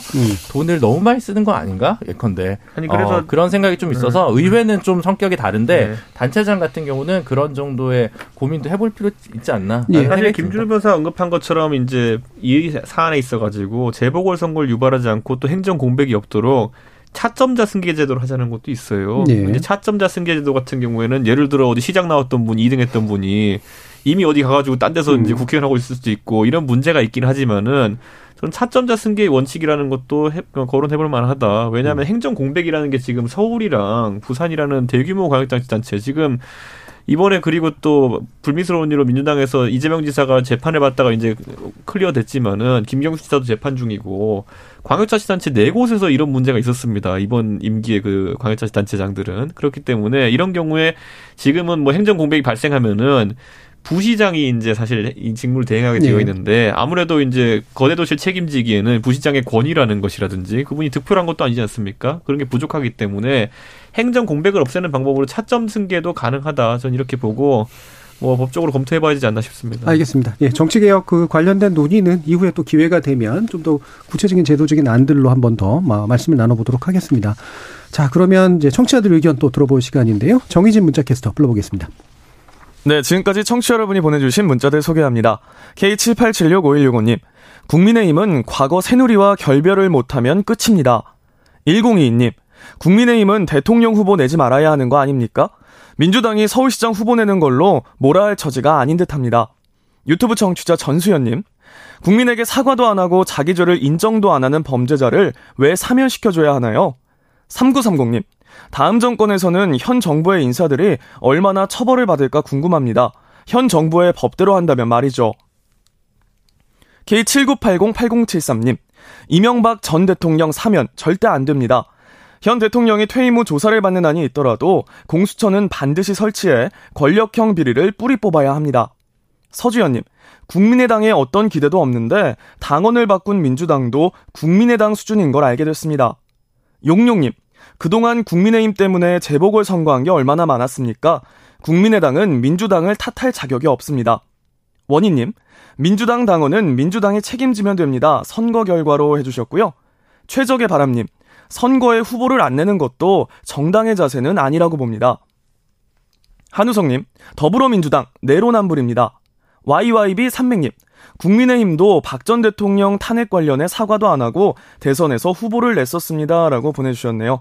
돈을 너무 많이 쓰는 거 아닌가 예컨대. 아니, 그래서 그런 생각이 좀 있어서 의회는 좀 성격이 다른데 단체장 같은 경우는 그런 정도의 고민도 해볼 필요 있지 않나. 예. 사실 김준우 변호사 언급한 것처럼 이제 이 사안에 있어가지고 재보궐선거를 유발하지 않고 또 행정 공백이 없도록 차점자 승계제도를 하자는 것도 있어요. 네. 이제 차점자 승계제도 같은 경우에는 예를 들어 어디 시장 나왔던 분, 2등했던 분이 이미 어디 가가지고 딴 데서 이제 국회의원 하고 있을 수도 있고 이런 문제가 있긴 하지만은 저는 차점자 승계의 원칙이라는 것도 거론해볼 만하다. 왜냐하면 행정 공백이라는 게 지금 서울이랑 부산이라는 대규모 광역자치단체 지금 이번에 그리고 또 불미스러운 일로 민주당에서 이재명 지사가 재판을 받다가 이제 클리어 됐지만은 김경수 지사도 재판 중이고 광역자치단체 4곳에서 이런 문제가 있었습니다. 이번 임기의 그 광역자치단체장들은. 그렇기 때문에 이런 경우에 지금은 뭐 행정 공백이 발생하면은 부시장이 이제 사실 이 직무를 대행하게 되어 있는데 아무래도 이제 거대 도시를 책임지기에는 부시장의 권위라는 것이라든지 그분이 득표한 것도 아니지 않습니까? 그런 게 부족하기 때문에 행정 공백을 없애는 방법으로 차점 승계도 가능하다. 전 이렇게 보고 뭐 법적으로 검토해봐야 되지 않나 싶습니다. 알겠습니다. 예, 정치개혁 그 관련된 논의는 이후에 또 기회가 되면 좀 더 구체적인 제도적인 안들로 한 번 더 말씀을 나눠보도록 하겠습니다. 자, 그러면 이제 청취자들 의견 또 들어볼 시간인데요. 정의진 문자캐스터 불러보겠습니다. 네, 지금까지 청취자 여러분이 보내주신 문자들 소개합니다. K78765165님, 국민의힘은 과거 새누리와 결별을 못하면 끝입니다. 1022님, 국민의힘은 대통령 후보 내지 말아야 하는 거 아닙니까? 민주당이 서울시장 후보 내는 걸로 뭐라 할 처지가 아닌 듯합니다. 유튜브 청취자 전수연님, 국민에게 사과도 안 하고 자기 죄를 인정도 안 하는 범죄자를 왜 사면시켜줘야 하나요? 3930님, 다음 정권에서는 현 정부의 인사들이 얼마나 처벌을 받을까 궁금합니다. 현 정부의 법대로 한다면 말이죠. K79808073님, 이명박 전 대통령 사면 절대 안 됩니다. 현 대통령이 퇴임 후 조사를 받는 한이 있더라도 공수처는 반드시 설치해 권력형 비리를 뿌리 뽑아야 합니다. 서주연님, 국민의당에 어떤 기대도 없는데 당원을 바꾼 민주당도 국민의당 수준인 걸 알게 됐습니다. 용용님, 그동안 국민의힘 때문에 재보궐선거한 게 얼마나 많았습니까? 국민의당은 민주당을 탓할 자격이 없습니다. 원희님, 민주당 당원은 민주당이 책임지면 됩니다. 선거 결과로 해주셨고요. 최적의 바람님, 선거에 후보를 안 내는 것도 정당의 자세는 아니라고 봅니다. 한우성님, 더불어민주당 내로남불입니다. YYB300님, 국민의힘도 박 전 대통령 탄핵 관련해 사과도 안 하고 대선에서 후보를 냈었습니다. 라고 보내주셨네요.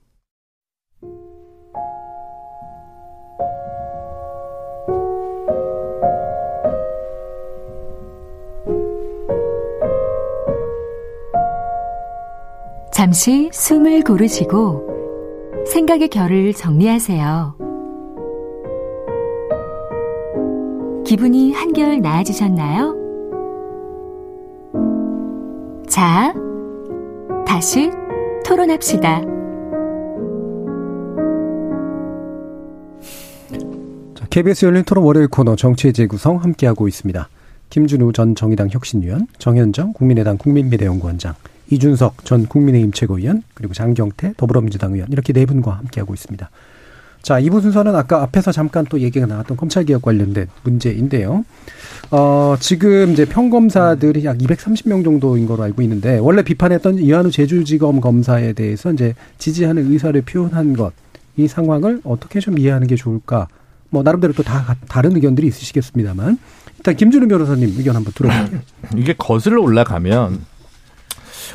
잠시 숨을 고르시고 생각의 결을 정리하세요. 기분이 한결 나아지셨나요? 자, 다시 토론합시다. KBS 열린토론 월요일 코너 정치의 재구성 함께하고 있습니다. 김준우 전 정의당 혁신위원, 정연정 국민의당 국민미래연구원장, 이준석 전 국민의힘 최고위원, 그리고 장경태 더불어민주당 의원, 이렇게 네 분과 함께하고 있습니다. 자, 이분 순서는 아까 앞에서 잠깐 또 얘기가 나왔던 검찰개혁 관련된 문제인데요. 지금 이제 평검사들이 약 230명 정도인 걸로 알고 있는데, 원래 비판했던 이환우 제주지검 검사에 대해서 이제 지지하는 의사를 표현한 것, 이 상황을 어떻게 좀 이해하는 게 좋을까? 뭐, 나름대로 또 다 다른 의견들이 있으시겠습니다만, 일단 김준우 변호사님 의견 한번 들어볼게요. 이게 거슬러 올라가면,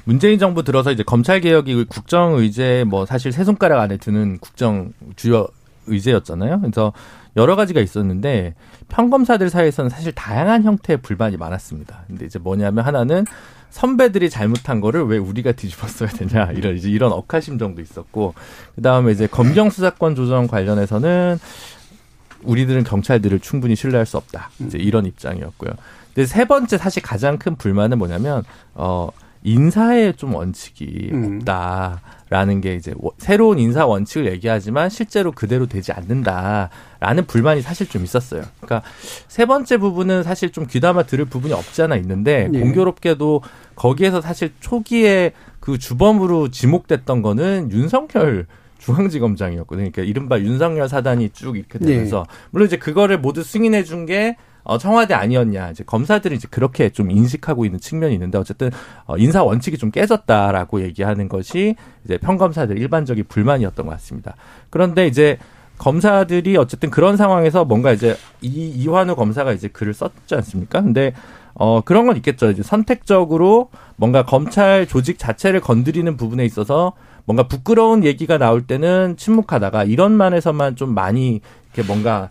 문재인 정부 들어서 이제 검찰 개혁이 국정 의제 뭐 사실 세 손가락 안에 드는 국정 주요 의제였잖아요. 그래서 여러 가지가 있었는데 평검사들 사이에서는 사실 다양한 형태의 불만이 많았습니다. 근데 이제 뭐냐면 하나는 선배들이 잘못한 거를 왜 우리가 뒤집었어야 되냐 이런 억하심정도 있었고, 그다음에 이제 검경 수사권 조정 관련해서는 우리들은 경찰들을 충분히 신뢰할 수 없다. 이제 이런 입장이었고요. 근데 세 번째 사실 가장 큰 불만은 뭐냐면 인사에 좀 원칙이 없다라는 게 이제 새로운 인사 원칙을 얘기하지만 실제로 그대로 되지 않는다라는 불만이 사실 좀 있었어요. 그러니까 세 번째 부분은 사실 좀 귀담아 들을 부분이 없지 않아 있는데 예. 공교롭게도 거기에서 사실 초기에 그 주범으로 지목됐던 거는 윤석열 중앙지검장이었거든요. 그러니까 이른바 윤석열 사단이 쭉 이렇게 되면서 예. 물론 이제 그거를 모두 승인해 준 게 청와대 아니었냐. 이제 검사들이 이제 그렇게 좀 인식하고 있는 측면이 있는데 어쨌든 인사 원칙이 좀 깨졌다라고 얘기하는 것이 이제 평검사들 일반적인 불만이었던 것 같습니다. 그런데 이제 검사들이 어쨌든 그런 상황에서 뭔가 이제 이환우 검사가 이제 글을 썼지 않습니까? 근데 그런 건 있겠죠. 이제 선택적으로 뭔가 검찰 조직 자체를 건드리는 부분에 있어서 뭔가 부끄러운 얘기가 나올 때는 침묵하다가 이런 만에서만 좀 많이 이렇게 뭔가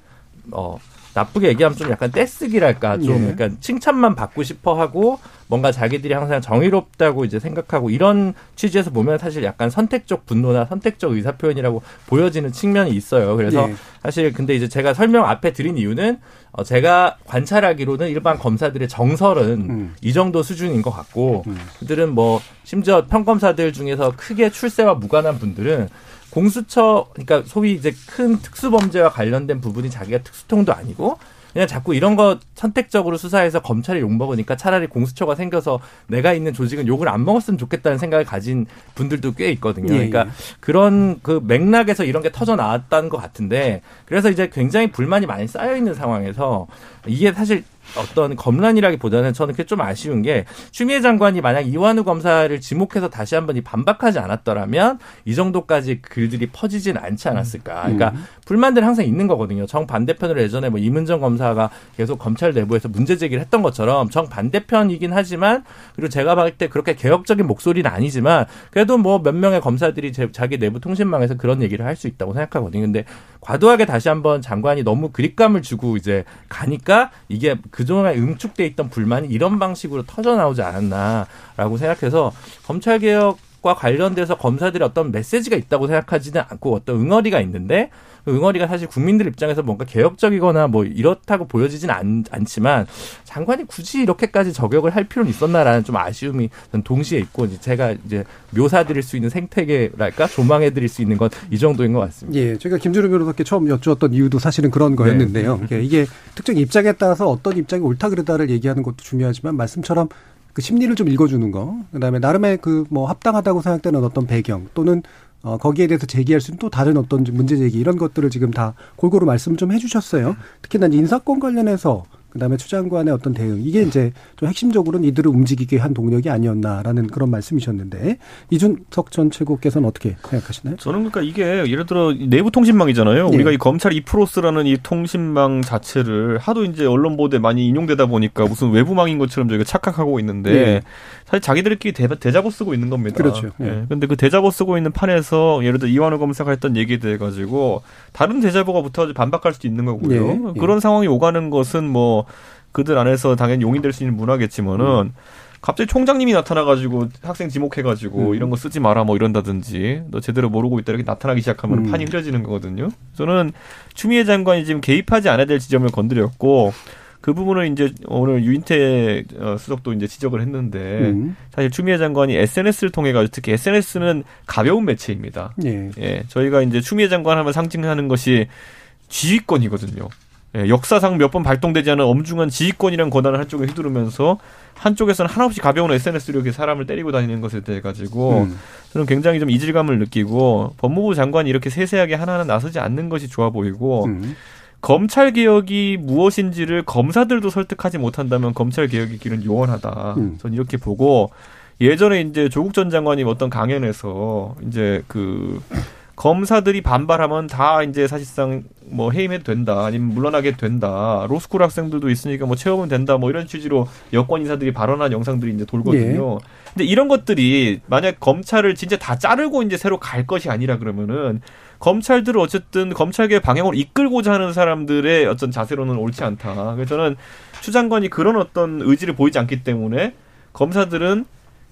나쁘게 얘기하면 좀 약간 떼쓰기랄까 좀 약간 예. 칭찬만 받고 싶어하고 뭔가 자기들이 항상 정의롭다고 이제 생각하고 이런 취지에서 보면 사실 약간 선택적 분노나 선택적 의사표현이라고 보여지는 측면이 있어요. 그래서 예. 사실 근데 이제 제가 설명 앞에 드린 이유는 제가 관찰하기로는 일반 검사들의 정설은 이 정도 수준인 것 같고 그들은 뭐 심지어 평검사들 중에서 크게 출세와 무관한 분들은 공수처, 그러니까 소위 이제 큰 특수범죄와 관련된 부분이 자기가 특수통도 아니고 그냥 자꾸 이런 거 선택적으로 수사해서 검찰이 욕먹으니까 차라리 공수처가 생겨서 내가 있는 조직은 욕을 안 먹었으면 좋겠다는 생각을 가진 분들도 꽤 있거든요. 그러니까 그런 그 맥락에서 이런 게 터져 나왔다는 것 같은데 그래서 이제 굉장히 불만이 많이 쌓여있는 상황에서 이게 사실 어떤 검란이라기보다는 저는 그게 좀 아쉬운 게 추미애 장관이 만약 이환우 검사를 지목해서 다시 한번 반박하지 않았더라면 이 정도까지 글들이 퍼지진 않지 않았을까. 그러니까 불만들 항상 있는 거거든요. 정반대편으로 예전에 뭐 임은정 검사가 계속 검찰 내부에서 문제 제기를 했던 것처럼 정반대편이긴 하지만 그리고 제가 봤을 때 그렇게 개혁적인 목소리는 아니지만 그래도 뭐 몇 명의 검사들이 자기 내부 통신망에서 그런 얘기를 할 수 있다고 생각하거든요. 근데 과도하게 다시 한번 장관이 너무 그립감을 주고 이제 가니까 이게 그동안 응축돼 있던 불만이 이런 방식으로 터져 나오지 않았나라고 생각해서 검찰개혁과 관련돼서 검사들의 어떤 메시지가 있다고 생각하지는 않고 어떤 응어리가 있는데 그 응어리가 사실 국민들 입장에서 뭔가 개혁적이거나 뭐 이렇다고 보여지진 않지만 장관이 굳이 이렇게까지 저격을 할 필요는 있었나라는 좀 아쉬움이 동시에 있고 이제 제가 이제 묘사드릴 수 있는 생태계랄까 조망해드릴 수 있는 건 이 정도인 것 같습니다. 예, 저희가 김준우 변호사께 처음 여쭈었던 이유도 사실은 그런 거였는데요. 네. 이게 특정 입장에 따라서 어떤 입장이 옳다 그르다를 얘기하는 것도 중요하지만 말씀처럼 그 심리를 좀 읽어주는 거, 그다음에 나름의 그 뭐 합당하다고 생각되는 어떤 배경 또는 거기에 대해서 제기할 수 있는 또 다른 어떤 문제 제기 이런 것들을 지금 다 골고루 말씀을 좀 해주셨어요. 특히나 인사권 관련해서 그다음에 추 장관의 어떤 대응 이게 이제 좀 핵심적으로는 이들을 움직이게 한 동력이 아니었나라는 그런 말씀이셨는데 이준석 전 최고께서는 어떻게 생각하시나요? 저는 그러니까 이게 예를 들어 내부 통신망이잖아요. 네. 우리가 이 검찰 이프로스라는 이 통신망 자체를 하도 이제 언론 보도에 많이 인용되다 보니까 무슨 외부망인 것처럼 저희가 착각하고 있는데 네. 사실 자기들끼리 대자보 쓰고 있는 겁니다. 그렇죠. 그런데 네. 그 대자보 쓰고 있는 판에서 예를 들어 이완우 검사가 했던 얘기에 대해 가지고 다른 대자보가 붙어서 반박할 수도 있는 거고요. 네. 그런 상황이 오가는 것은 뭐 그들 안에서 당연히 용인될 수 있는 문화겠지만은 갑자기 총장님이 나타나가지고 학생 지목해가지고 이런 거 쓰지 마라 뭐 이런다든지 너 제대로 모르고 있다 이렇게 나타나기 시작하면 판이 흐려지는 거거든요. 저는 추미애 장관이 지금 개입하지 않아야 될 지점을 건드렸고 그 부분을 이제 오늘 유인태 수석도 이제 지적을 했는데 사실 추미애 장관이 SNS를 통해가지고 특히 SNS는 가벼운 매체입니다. 예. 예, 저희가 이제 추미애 장관 하면 상징하는 것이 지휘권이거든요. 예, 역사상 몇 번 발동되지 않은 엄중한 지휘권이라는 권한을 한쪽에 휘두르면서 한쪽에서는 한없이 가벼운 SNS로 이렇게 사람을 때리고 다니는 것에 대해 가지고 저는 굉장히 좀 이질감을 느끼고 법무부 장관이 이렇게 세세하게 하나하나 나서지 않는 것이 좋아 보이고 검찰개혁이 무엇인지를 검사들도 설득하지 못한다면 검찰개혁의 길은 요원하다. 전 이렇게 보고 예전에 이제 조국 전 장관이 어떤 강연에서 이제 그 검사들이 반발하면 다 이제 사실상 뭐 해임해도 된다, 아니면 물러나게 된다, 로스쿨 학생들도 있으니까 뭐 채우면 된다, 뭐 이런 취지로 여권 인사들이 발언한 영상들이 이제 돌거든요. 예. 근데 이런 것들이 만약 검찰을 진짜 다 자르고 이제 새로 갈 것이 아니라 그러면은 검찰들을 어쨌든 검찰개혁 방향으로 이끌고자 하는 사람들의 어떤 자세로는 옳지 않다. 그래서 저는 추 장관이 그런 어떤 의지를 보이지 않기 때문에 검사들은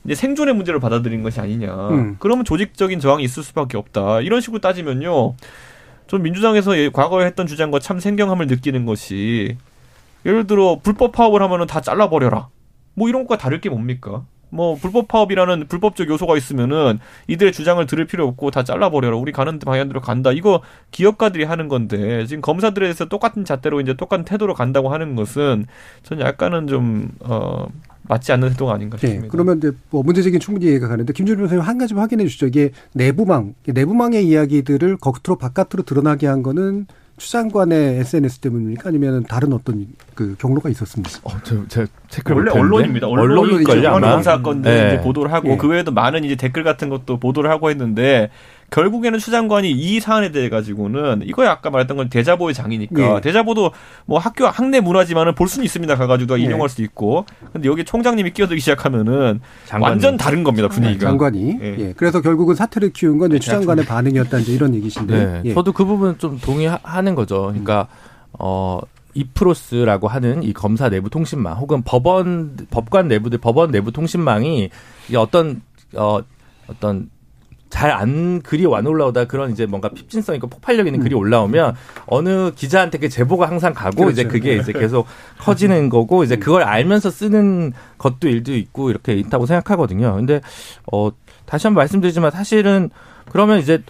이제 생존의 문제를 받아들인 것이 아니냐. 그러면 조직적인 저항이 있을 수밖에 없다. 이런 식으로 따지면요. 좀 민주당에서 과거에 했던 주장과 참 생경함을 느끼는 것이 예를 들어 불법 파업을 하면은 다 잘라버려라. 뭐 이런 것과 다를 게 뭡니까? 뭐 불법 파업이라는 불법적 요소가 있으면은 이들의 주장을 들을 필요 없고 다 잘라버려라. 우리 가는 방향대로 간다. 이거 기업가들이 하는 건데 지금 검사들에 대해서 똑같은 잣대로 이제 똑같은 태도로 간다고 하는 것은 전 약간은 좀 맞지 않는 행동 아닌가 싶습니다. 네, 그러면 이제 뭐 문제적인 충분히 이해가 가는데 김준우 변호사님 한 가지만 확인해 주시죠. 이게 내부망의 이야기들을 겉으로 바깥으로 드러나게 한 거는 추 장관의 SNS 때문입니까? 아니면 다른 어떤 그 경로가 있었습니까? 제가 체크를 원래 못했는데. 언론입니다. 언론일걸요. 이번 사건들 이제 보도를 하고 그 외에도 많은 이제 댓글 같은 것도 보도를 하고 했는데 결국에는 추 장관이 이 사안에 대해 가지고는 이거 아까 말했던 건 데자보의 장이니까 데자보도 뭐 학교 학내 문화지만은 볼 수는 있습니다. 가가지고 인용할 수도 있고. 근데 여기 총장님이 끼어들기 시작하면은 장관이. 완전 다른 겁니다 분위기가. 장관이. 그래서 결국은 사태를 키운 건 추 장관의 반응이었다 이제 이런 얘기신데. 저도 그 부분은 좀 동의하는 거죠. 그러니까 이프로스라고 하는 이 검사 내부 통신망 혹은 법관 내부 통신망이 이 어떤 잘 안 글이 안 올라오다 그런 이제 뭔가 핍진성 있고 폭발력 있는 글이 올라오면 어느 기자한테 그 제보가 항상 가고 그렇죠. 이제 그게 이제 계속 커지는 거고 이제 그걸 알면서 쓰는 것도 일도 있고 이렇게 있다고 생각하거든요. 근데 다시 한번 말씀드리지만 사실은 그러면 이제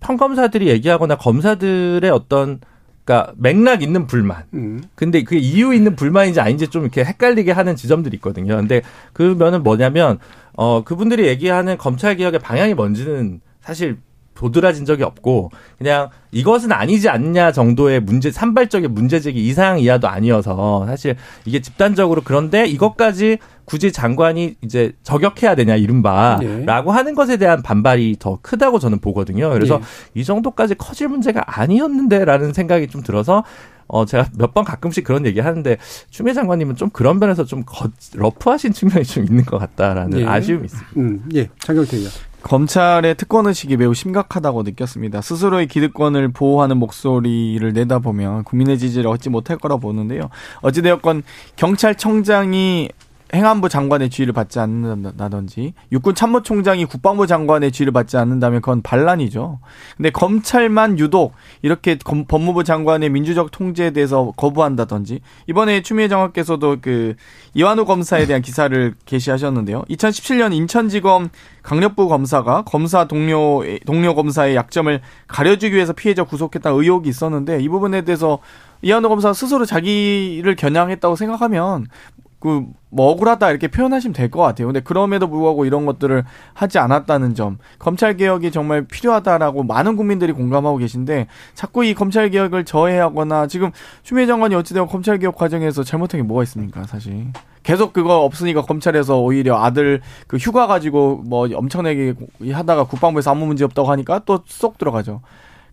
평검사들이 얘기하거나 검사들의 어떤 그러니까 맥락 있는 불만. 근데 그게 이유 있는 불만인지 아닌지 좀 이렇게 헷갈리게 하는 지점들이 있거든요. 근데 그러면은 뭐냐면 그분들이 얘기하는 검찰 개혁의 방향이 뭔지는 사실 도드라진 적이 없고 그냥 이것은 아니지 않냐 정도의 산발적인 문제제기 이상 이하도 아니어서 사실 이게 집단적으로 그런데 이것까지 굳이 장관이 이제 저격해야 되냐 이른바라고 하는 것에 대한 반발이 더 크다고 저는 보거든요. 그래서 이 정도까지 커질 문제가 아니었는데라는 생각이 좀 들어서 제가 몇 번 가끔씩 그런 얘기 하는데 추미애 장관님은 좀 그런 면에서 좀 러프하신 측면이 좀 있는 것 같다라는 아쉬움이 있습니다. 장경태 의원. 검찰의 특권의식이 매우 심각하다고 느꼈습니다. 스스로의 기득권을 보호하는 목소리를 내다보면 국민의 지지를 얻지 못할 거라 보는데요. 어찌되었건 경찰청장이 행안부 장관의 지휘를 받지 않는다든지 육군 참모총장이 국방부 장관의 지휘를 받지 않는다면 그건 반란이죠. 근데 검찰만 유독 이렇게 법무부 장관의 민주적 통제에 대해서 거부한다든지 이번에 추미애 장관께서도 그 이환우 검사에 대한 기사를 게시하셨는데요. 2017년 인천지검 강력부 검사가 검사 동료 검사의 약점을 가려주기 위해서 피해자 구속했다는 의혹이 있었는데 이 부분에 대해서 이환우 검사가 스스로 자기를 겨냥했다고 생각하면 뭐 억울하다 이렇게 표현하시면 될 것 같아요. 근데 그럼에도 불구하고 이런 것들을 하지 않았다는 점, 검찰개혁이 정말 필요하다라고 많은 국민들이 공감하고 계신데 자꾸 이 검찰개혁을 저해하거나 지금 추미애 장관이 어찌되어 검찰개혁 과정에서 잘못한 게 뭐가 있습니까 사실. 계속 그거 없으니까 검찰에서 오히려 아들 그 휴가 가지고 뭐 엄청나게 하다가 국방부에서 아무 문제 없다고 하니까 또 쏙 들어가죠.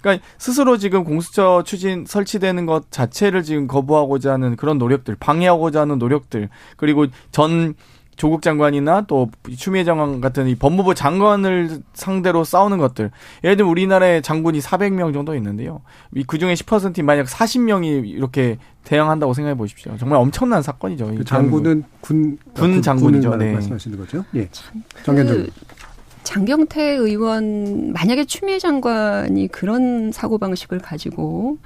그러니까 스스로 지금 공수처 추진 설치되는 것 자체를 지금 거부하고자 하는 그런 노력들, 방해하고자 하는 노력들, 그리고 전 조국 장관이나 또 추미애 장관 같은 이 법무부 장관을 상대로 싸우는 것들. 예를 들면 우리나라에 장군이 400명 정도 있는데요. 그중에 10%인 만약 40명이 이렇게 대응한다고 생각해 보십시오. 정말 엄청난 사건이죠. 그 장군은 군 장군이죠. 네. 말씀하시는 거죠? 예. 정연정. 장경태 의원 만약에 추미애 장관이 그런 사고방식을 가지고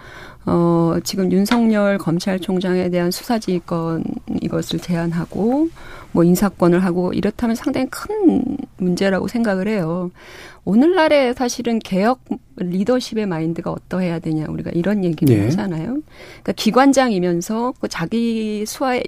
지금 윤석열 검찰총장에 대한 수사지휘권 이것을 제한하고 뭐 인사권을 하고 이렇다면 상당히 큰 문제라고 생각을 해요. 오늘날에 사실은 개혁 리더십의 마인드가 어떠해야 되냐 우리가 이런 얘기를 하잖아요. 그러니까 기관장이면서 자기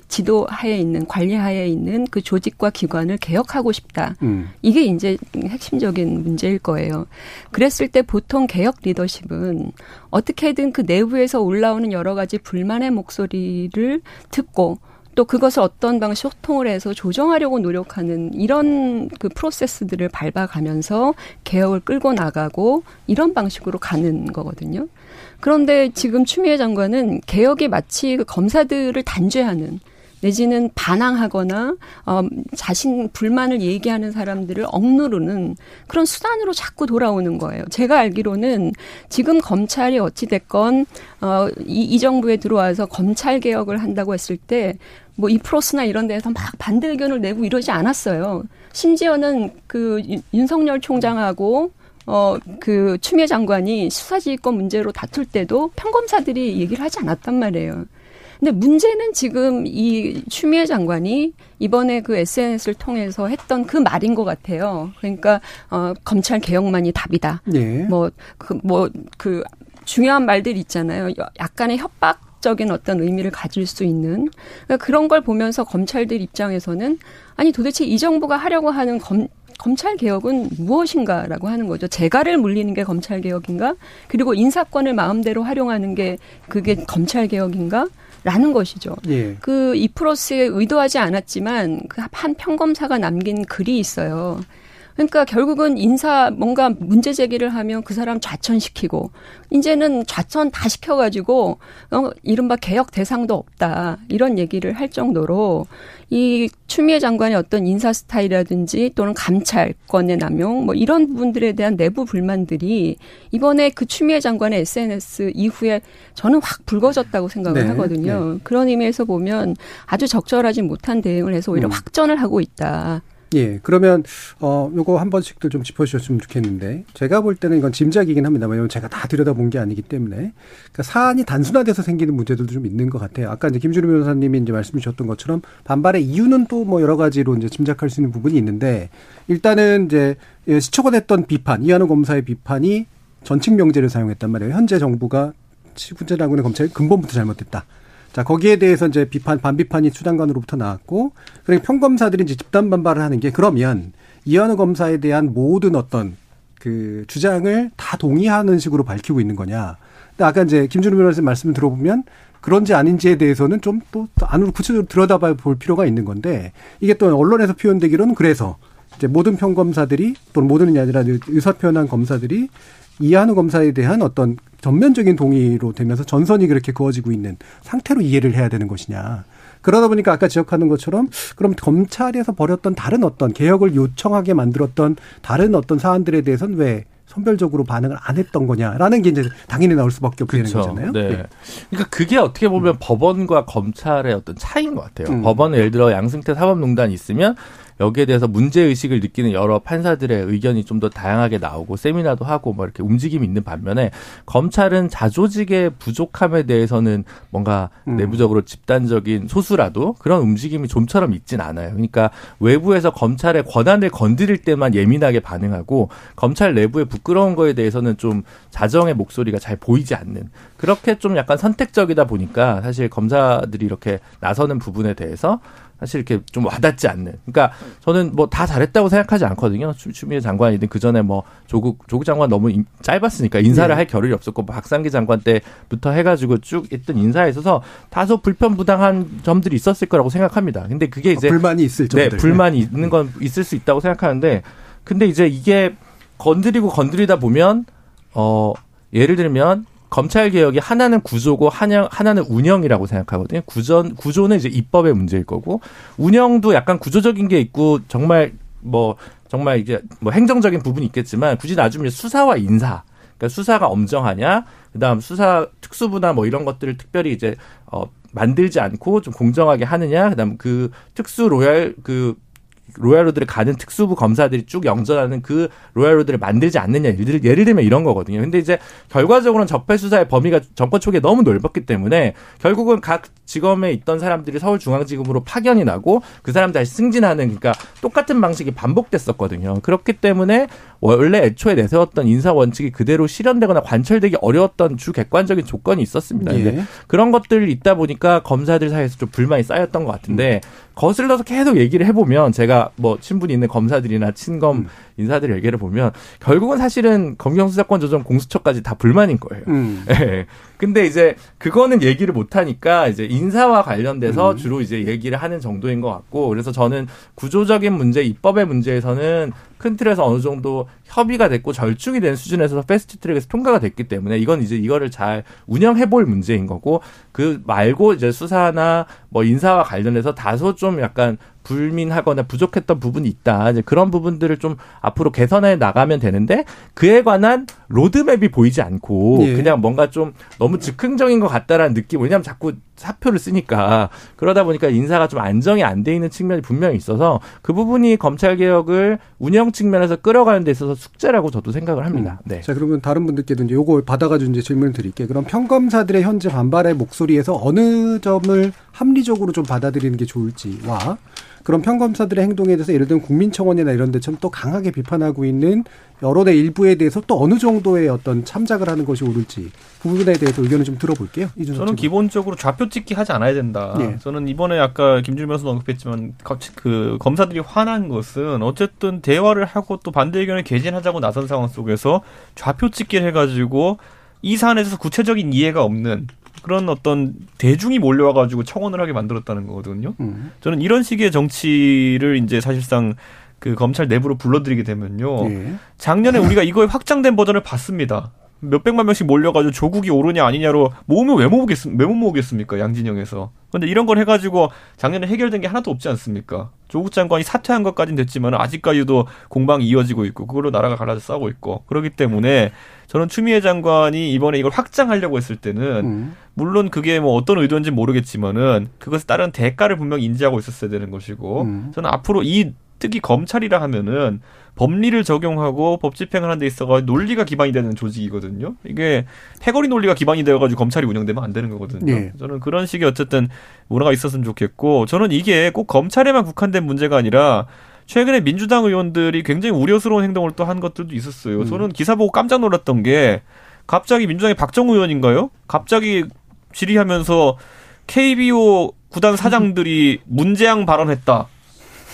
지도하에 있는 관리하에 있는 그 조직과 기관을 개혁하고 싶다. 이게 이제 핵심적인 문제일 거예요. 그랬을 때 보통 개혁 리더십은 어떻게든 그 내부에서 올라오는 여러 가지 불만의 목소리를 듣고 또 그것을 어떤 방식 소통을 해서 조정하려고 노력하는 이런 그 프로세스들을 밟아가면서 개혁을 끌고 나가고 이런 방식으로 가는 거거든요. 그런데 지금 추미애 장관은 개혁이 마치 그 검사들을 단죄하는 내지는 반항하거나 자신 불만을 얘기하는 사람들을 억누르는 그런 수단으로 자꾸 돌아오는 거예요. 제가 알기로는 지금 검찰이 어찌됐건 이 정부에 들어와서 검찰개혁을 한다고 했을 때 뭐 이프로스나 이런 데에서 막 반대 의견을 내고 이러지 않았어요. 심지어는 그 윤석열 총장하고 그 추미애 장관이 수사지휘권 문제로 다툴 때도 평검사들이 얘기를 하지 않았단 말이에요. 근데 문제는 지금 이 추미애 장관이 이번에 그 SNS를 통해서 했던 그 말인 것 같아요. 그러니까 검찰 개혁만이 답이다. 네. 그 중요한 말들 있잖아요. 약간의 협박적인 어떤 의미를 가질 수 있는, 그러니까 그런 걸 보면서 검찰들 입장에서는 아니 도대체 이 정부가 하려고 하는 검찰개혁은 무엇인가라고 하는 거죠. 재갈을 물리는 게 검찰개혁인가? 그리고 인사권을 마음대로 활용하는 게 그게 검찰개혁인가? 라는 것이죠. 예. 그 이프로스에 의도하지 않았지만 그 한 평검사가 남긴 글이 있어요. 그러니까 결국은 인사 뭔가 문제 제기를 하면 그 사람 좌천시키고 이제는 좌천 다 시켜가지고 이른바 개혁 대상도 없다 이런 얘기를 할 정도로 이 추미애 장관의 어떤 인사 스타일이라든지 또는 감찰권의 남용 뭐 이런 부분들에 대한 내부 불만들이 이번에 그 추미애 장관의 SNS 이후에 저는 확 불거졌다고 생각을 하거든요. 네. 그런 의미에서 보면 아주 적절하지 못한 대응을 해서 오히려 확전을 하고 있다. 예, 그러면 요거 한 번씩도 좀 짚어주셨으면 좋겠는데, 제가 볼 때는 이건 짐작이긴 합니다. 왜냐하면 제가 다 들여다본 게 아니기 때문에, 그러니까 사안이 단순화돼서 생기는 문제들도 좀 있는 것 같아요. 아까 이제 김준우 변호사님이 이제 말씀 주셨던 것처럼 반발의 이유는 또 뭐 여러 가지로 이제 짐작할 수 있는 부분이 있는데, 일단은 이제 시초가 됐던 비판, 이한우 검사의 비판이 전직 명제를 사용했단 말이에요. 현재 정부가 군제당군의 검찰이 근본부터 잘못됐다. 자, 거기에 대해서 이제 반비판이 수장관으로부터 나왔고, 그러니까 평검사들이 이제 집단 반발을 하는 게, 그러면 이현우 검사에 대한 모든 어떤 그 주장을 다 동의하는 식으로 밝히고 있는 거냐. 근데 아까 이제 김준우 변호사님 말씀을 들어보면 그런지 아닌지에 대해서는 좀 또 안으로 구체적으로 들여다봐 볼 필요가 있는 건데, 이게 또 언론에서 표현되기로는 그래서 이제 모든 평검사들이, 또는 모든이 아니라 의사표현한 검사들이 이한우 검사에 대한 어떤 전면적인 동의로 되면서 전선이 그렇게 그어지고 있는 상태로 이해를 해야 되는 것이냐. 그러다 보니까 아까 지적하는 것처럼 그럼 검찰에서 벌였던 다른 어떤 개혁을 요청하게 만들었던 다른 어떤 사안들에 대해서는 왜 선별적으로 반응을 안 했던 거냐라는 게 이제 당연히 나올 수밖에 없게 되는 거잖아요. 네. 네. 그러니까 그게 어떻게 보면 법원과 검찰의 어떤 차이인 것 같아요. 법원은 예를 들어 양승태 사법농단이 있으면 여기에 대해서 문제의식을 느끼는 여러 판사들의 의견이 좀 더 다양하게 나오고 세미나도 하고 뭐 이렇게 움직임이 있는 반면에, 검찰은 자조직의 부족함에 대해서는 뭔가 내부적으로 집단적인 소수라도 그런 움직임이 좀처럼 있진 않아요. 그러니까 외부에서 검찰의 권한을 건드릴 때만 예민하게 반응하고, 검찰 내부의 부끄러운 거에 대해서는 좀 자정의 목소리가 잘 보이지 않는, 그렇게 좀 약간 선택적이다 보니까 사실 검사들이 이렇게 나서는 부분에 대해서 사실 이렇게 좀 와닿지 않는. 그러니까 저는 뭐 다 잘했다고 생각하지 않거든요. 추미애 장관이든 그 전에 뭐 조국 장관 너무 짧았으니까 인사를 할 겨를이 없었고, 박상기 장관 때부터 해가지고 쭉 있던 인사에 있어서 다소 불편부당한 점들이 있었을 거라고 생각합니다. 근데 그게 이제 불만이 있을 점들. 네, 불만이 있는 건 있을 수 있다고 생각하는데, 근데 이제 이게 건드리다 보면 예를 들면. 검찰 개혁이 하나는 구조고 하나는 운영이라고 생각하거든요. 구조는 이제 입법의 문제일 거고, 운영도 약간 구조적인 게 있고 정말 이제 뭐 행정적인 부분이 있겠지만, 굳이 나중에 수사와 인사, 그러니까 수사가 엄정하냐, 그다음 수사 특수부나 뭐 이런 것들을 특별히 이제 만들지 않고 좀 공정하게 하느냐, 그다음 그 특수 로얄 그 로얄로드를 가는 특수부 검사들이 쭉 영전하는 그 로얄로드를 만들지 않느냐, 예를 들면 이런 거거든요. 근데 이제 결과적으로는 적폐수사의 범위가 정권 초기에 너무 넓었기 때문에 결국은 각 지검에 있던 사람들이 서울중앙지검으로 파견이 나고 그 사람 다시 승진하는, 그러니까 똑같은 방식이 반복됐었거든요. 그렇기 때문에 원래 애초에 내세웠던 인사 원칙이 그대로 실현되거나 관철되기 어려웠던 주객관적인 조건이 있었습니다. 근데 그런 것들이 있다 보니까 검사들 사이에서 좀 불만이 쌓였던 것 같은데, 거슬러서 계속 얘기를 해보면, 제가 뭐 친분이 있는 검사들이나 친검 인사들 얘기를 보면 결국은 사실은 검경수사권 조정 공수처까지 다 불만인 거예요. 네. 근데 이제 그거는 얘기를 못하니까 이제 인사와 관련돼서 주로 이제 얘기를 하는 정도인 것 같고, 그래서 저는 구조적인 문제, 입법의 문제에서는 큰 틀에서 어느 정도 협의가 됐고 절충이 된 수준에서 패스트트랙에서 통과가 됐기 때문에 이건 이제 이거를 잘 운영해볼 문제인 거고, 그 말고 이제 수사나 뭐 인사와 관련해서 다소 좀 약간 불민하거나 부족했던 부분이 있다. 이제 그런 부분들을 좀 앞으로 개선해 나가면 되는데 그에 관한 로드맵이 보이지 않고 예. 그냥 뭔가 좀 너무 즉흥적인 것 같다라는 느낌. 왜냐하면 자꾸 사표를 쓰니까 그러다 보니까 인사가 좀 안정이 안 돼 있는 측면이 분명히 있어서 그 부분이 검찰개혁을 운영 측면에서 끌어가는 데 있어서 숙제라고 저도 생각을 합니다. 네. 자, 그러면 다른 분들께도 이제 요거 받아가지고 이제 질문을 드릴게요. 그럼 평검사들의 현재 반발의 목소리에서 어느 점을 합리적으로 좀 받아들이는 게 좋을지와 그런 평검사들의 행동에 대해서 예를 들면 국민청원이나 이런 데처럼 또 강하게 비판하고 있는 여론의 일부에 대해서 또 어느 정도의 어떤 참작을 하는 것이 옳을지 그 부분에 대해서 의견을 좀 들어볼게요. 이준석 저는 측은. 기본적으로 좌표 찍기 하지 않아야 된다. 네. 저는 이번에 아까 김준우 변호사도 언급했지만 그 검사들이 화난 것은 어쨌든 대화를 하고 또 반대 의견을 개진하자고 나선 상황 속에서 좌표 찍기를 해가지고 이 사안에서 구체적인 이해가 없는 그런 어떤 대중이 몰려와가지고 청원을 하게 만들었다는 거거든요. 저는 이런 식의 정치를 이제 사실상 그 검찰 내부로 불러들이게 되면요. 예. 작년에 우리가 이거의 확장된 버전을 봤습니다. 몇백만 명씩 몰려가지고 조국이 옳으냐 아니냐로 모으면 왜 못 모으겠습니까? 양진영에서. 그런데 이런 걸 해가지고 작년에 해결된 게 하나도 없지 않습니까? 조국 장관이 사퇴한 것까지는 됐지만 아직까지도 공방이 이어지고 있고 그걸로 나라가 갈라져 싸우고 있고 그렇기 때문에 저는 추미애 장관이 이번에 이걸 확장하려고 했을 때는 물론 그게 뭐 어떤 의도인지 모르겠지만은 그것에 따른 대가를 분명히 인지하고 있었어야 되는 것이고 저는 앞으로 이 특히 검찰이라 하면은 법리를 적용하고 법 집행을 하는 데 있어서 논리가 기반이 되는 조직이거든요. 이게 패거리 논리가 기반이 되어가지고 검찰이 운영되면 안 되는 거거든요. 네. 저는 그런 식의 어쨌든 문화가 있었으면 좋겠고 저는 이게 꼭 검찰에만 국한된 문제가 아니라 최근에 민주당 의원들이 굉장히 우려스러운 행동을 또 한 것들도 있었어요. 저는 기사 보고 깜짝 놀랐던 게 갑자기 민주당의 박정우 의원인가요? 갑자기 질의하면서 KBO 구단 사장들이 문재양 발언했다.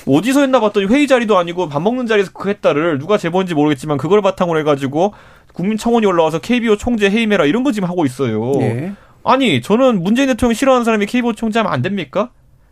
어디서 했나 봤더니 회의 자리도 아니고 밥 먹는 자리에서 그 했다를 누가 제보인지 모르겠지만 그걸 바탕으로 해가지고 국민청원이 올라와서 KBO 총재 해임해라 이런 거 지금 하고 있어요. 네. 아니 저는 문재인 대통령 싫어하는 사람이 KBO 총재하면 안 됩니까?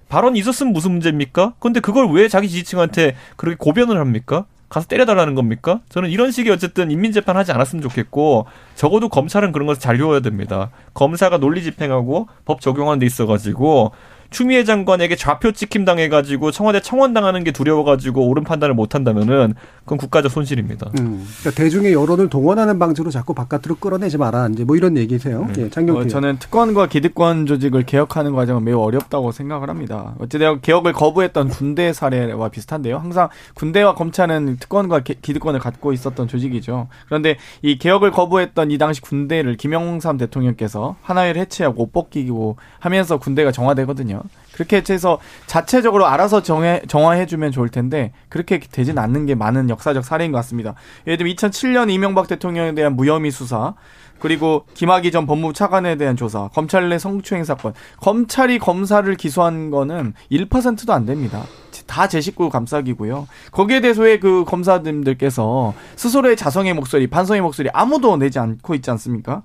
발언이 있었으면 무슨 문제입니까? 그런데 그걸 왜 자기 지지층한테 그렇게 고변을 합니까? 가서 때려달라는 겁니까? 저는 이런 식의 어쨌든 인민재판 하지 않았으면 좋겠고 적어도 검찰은 그런 것을 잘 배워야 됩니다. 검사가 논리 집행하고 법 적용하는 데 있어가지고 추미애 장관에게 좌표 찍힘 당해가지고 청와대 청원당하는 게 두려워가지고 옳은 판단을 못한다면은 그건 국가적 손실입니다. 그러니까 대중의 여론을 동원하는 방식으로 자꾸 바깥으로 끌어내지 마라 이제 뭐 이런 얘기세요. 예, 장경태. 저는 특권과 기득권 조직을 개혁하는 과정은 매우 어렵다고 생각을 합니다. 어찌되어 개혁을 거부했던 군대 사례와 비슷한데요. 항상 군대와 검찰은 특권과 기득권을 갖고 있었던 조직이죠. 그런데 이 개혁을 거부했던 이 당시 군대를 김영삼 대통령께서 하나위를 해체하고 옷 벗기고 하면서 군대가 정화되거든요. 그렇게 해서 자체적으로 알아서 정화해주면 좋을 텐데 그렇게 되진 않는 게 많은 역사적 사례인 것 같습니다. 예를 들면 2007년 이명박 대통령에 대한 무혐의 수사 그리고 김학의 전 법무부 차관에 대한 조사 검찰 내 성추행 사건 검찰이 검사를 기소한 거는 1%도 안 됩니다. 다 제 식구 감싸기고요. 거기에 대해서의 그 검사님들께서 스스로의 자성의 목소리 반성의 목소리 아무도 내지 않고 있지 않습니까?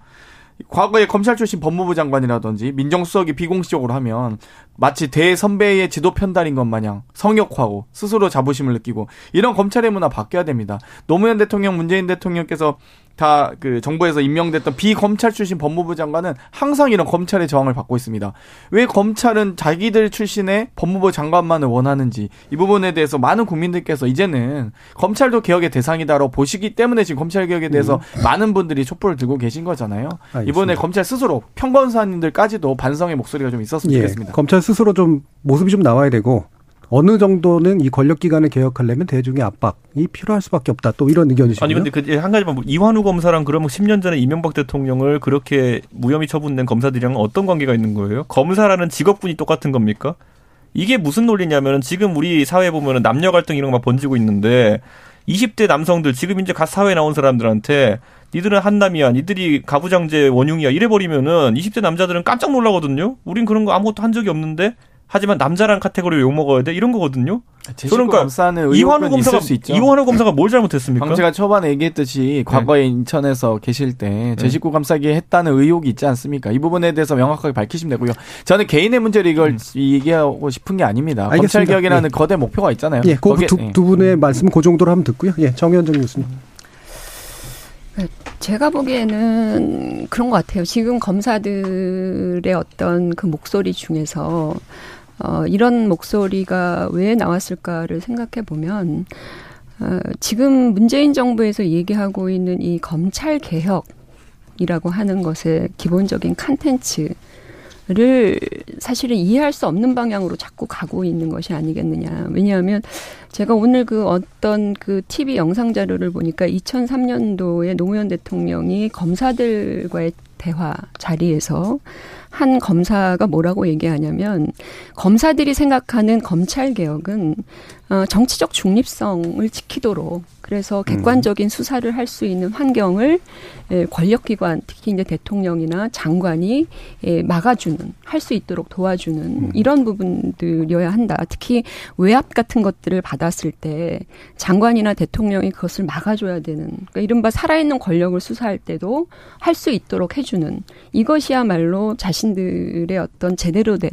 과거에 검찰 출신 법무부 장관이라든지 민정수석이 비공식적으로 하면 마치 대선배의 지도 편달인 것 마냥 성역화하고 스스로 자부심을 느끼고 이런 검찰의 문화 바뀌어야 됩니다. 노무현 대통령, 문재인 대통령께서 다 그 정부에서 임명됐던 비검찰 출신 법무부 장관은 항상 이런 검찰의 저항을 받고 있습니다. 왜 검찰은 자기들 출신의 법무부 장관만을 원하는지 이 부분에 대해서 많은 국민들께서 이제는 검찰도 개혁의 대상이다라고 보시기 때문에 지금 검찰개혁에 대해서 많은 분들이 촛불을 들고 계신 거잖아요. 알겠습니다. 이번에 검찰 스스로 평검사님들까지도 반성의 목소리가 좀 있었으면 좋겠습니다. 예, 검찰 스스로 좀 모습이 좀 나와야 되고 어느 정도는 이 권력기관을 개혁하려면 대중의 압박이 필요할 수밖에 없다. 또 이런 의견이시죠. 아니 근데 그 한 가지만 이환우 검사랑 그러면 10년 전에 이명박 대통령을 그렇게 무혐의 처분된 검사들이랑 어떤 관계가 있는 거예요? 검사라는 직업군이 똑같은 겁니까? 이게 무슨 논리냐면 지금 우리 사회 보면 남녀 갈등 이런 거 막 번지고 있는데 20대 남성들 지금 이제 갓 사회에 나온 사람들한테 니들은 한남이야, 니들이 가부장제 원흉이야 이래버리면은 20대 남자들은 깜짝 놀라거든요. 우린 그런 거 아무것도 한 적이 없는데 하지만 남자란 카테고리로 욕먹어야 돼? 이런 거거든요. 그러니까 이환우 검사가 뭘 잘못했습니까? 방제가 초반에 얘기했듯이 과거에 인천에서 계실 때 제 식구 감싸기 했다는 의혹이 있지 않습니까? 이 부분에 대해서 명확하게 밝히시면 되고요. 저는 개인의 문제를 이걸 얘기하고 싶은 게 아닙니다. 검찰개혁이라는 거대 목표가 있잖아요. 예, 거기에 두 분의 말씀 그 정도로 하면 듣고요. 예, 정연정 교수님. 제가 보기에는 그런 것 같아요. 지금 검사들의 어떤 그 목소리 중에서 이런 목소리가 왜 나왔을까를 생각해 보면 지금 문재인 정부에서 얘기하고 있는 이 검찰 개혁이라고 하는 것의 기본적인 컨텐츠를 사실은 이해할 수 없는 방향으로 자꾸 가고 있는 것이 아니겠느냐. 왜냐하면 제가 오늘 그 어떤 그 TV 영상 자료를 보니까 2003년도에 노무현 대통령이 검사들과의 대화 자리에서 한 검사가 뭐라고 얘기하냐면 검사들이 생각하는 검찰개혁은 정치적 중립성을 지키도록 그래서 객관적인 수사를 할 수 있는 환경을 권력기관 특히 이제 대통령이나 장관이 막아주는 할 수 있도록 도와주는 이런 부분들이어야 한다. 특히 외압 같은 것들을 받았을 때 장관이나 대통령이 그것을 막아줘야 되는 그러니까 이른바 살아있는 권력을 수사할 때도 할 수 있도록 해주는 이것이야말로 자신들의 어떤 제대로 된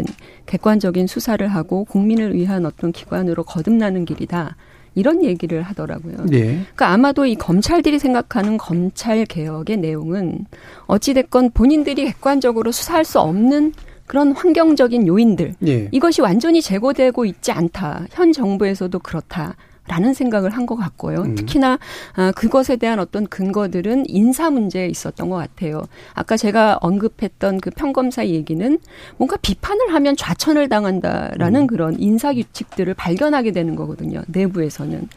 객관적인 수사를 하고 국민을 위한 어떤 기관으로 거듭나는 길이다. 이런 얘기를 하더라고요. 예. 그러니까 아마도 이 검찰들이 생각하는 검찰 개혁의 내용은 어찌됐건 본인들이 객관적으로 수사할 수 없는 그런 환경적인 요인들. 예. 이것이 완전히 제거되고 있지 않다. 현 정부에서도 그렇다. 라는 생각을 한 것 같고요. 특히나 그것에 대한 어떤 근거들은 인사 문제에 있었던 것 같아요. 아까 제가 언급했던 그 평검사 얘기는 뭔가 비판을 하면 좌천을 당한다라는 그런 인사 규칙들을 발견하게 되는 거거든요. 내부에서는.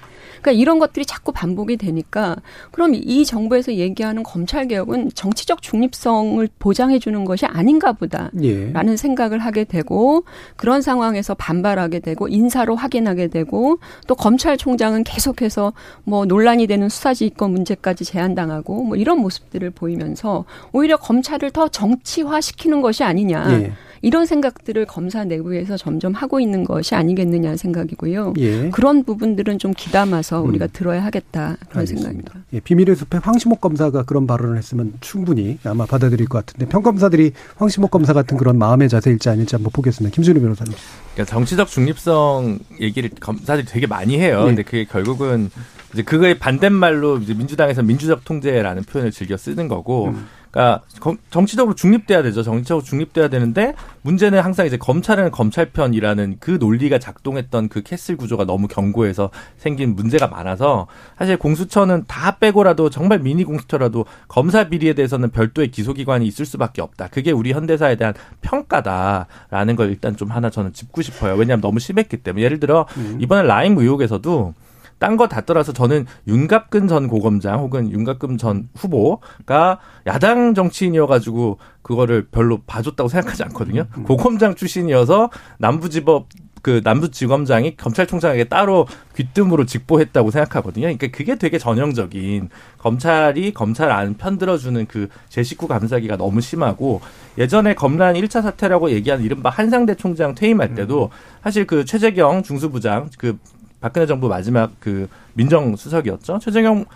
그러니까 이런 것들이 자꾸 반복이 되니까 그럼 이 정부에서 얘기하는 검찰개혁은 정치적 중립성을 보장해 주는 것이 아닌가 보다라는 예. 생각을 하게 되고 그런 상황에서 반발하게 되고 인사로 확인하게 되고 또 검찰총장은 계속해서 뭐 논란이 되는 수사지휘권 문제까지 제한당하고 뭐 이런 모습들을 보이면서 오히려 검찰을 더 정치화시키는 것이 아니냐. 예. 이런 생각들을 검사 내부에서 점점 하고 있는 것이 아니겠느냐 생각이고요. 예. 그런 부분들은 좀 귀담아서 우리가 들어야 하겠다 그런 알겠습니다. 생각입니다. 예, 비밀의 숲에 황시목 검사가 그런 발언을 했으면 충분히 아마 받아들일 것 같은데 평검사들이 황시목 검사 같은 그런 마음의 자세일지 아닐지 한번 보겠습니다. 김준우 변호사님. 그러니까 정치적 중립성 얘기를 검사들이 되게 많이 해요. 예. 근데 그게 결국은 이제 그거의 반대말로 이제 민주당에서 민주적 통제라는 표현을 즐겨 쓰는 거고 그러니까 정치적으로 중립돼야 되죠. 정치적으로 중립돼야 되는데 문제는 항상 이제 검찰은 검찰 편이라는 그 논리가 작동했던 그 캐슬 구조가 너무 견고해서 생긴 문제가 많아서 사실 공수처는 다 빼고라도 정말 미니 공수처라도 검사 비리에 대해서는 별도의 기소기관이 있을 수밖에 없다. 그게 우리 현대사에 대한 평가다라는 걸 일단 좀 하나 저는 짚고 싶어요. 왜냐하면 너무 심했기 때문에. 예를 들어 이번에 라임 의혹에서도 딴 거 다 떠나서 저는 윤갑근 전 고검장 혹은 윤갑근 전 후보가 야당 정치인이어가지고 그거를 별로 봐줬다고 생각하지 않거든요. 고검장 출신이어서 남부지검장이 검찰총장에게 따로 귀뜸으로 직보했다고 생각하거든요. 그러니까 그게 되게 전형적인 검찰이 검찰 안 편들어주는 그 제19 감사기가 너무 심하고 예전에 검란 1차 사태라고 얘기한 이른바 한상대 총장 퇴임할 때도 사실 그 최재경 중수부장 그 박근혜 정부 마지막 그 민정수석이었죠. 최재경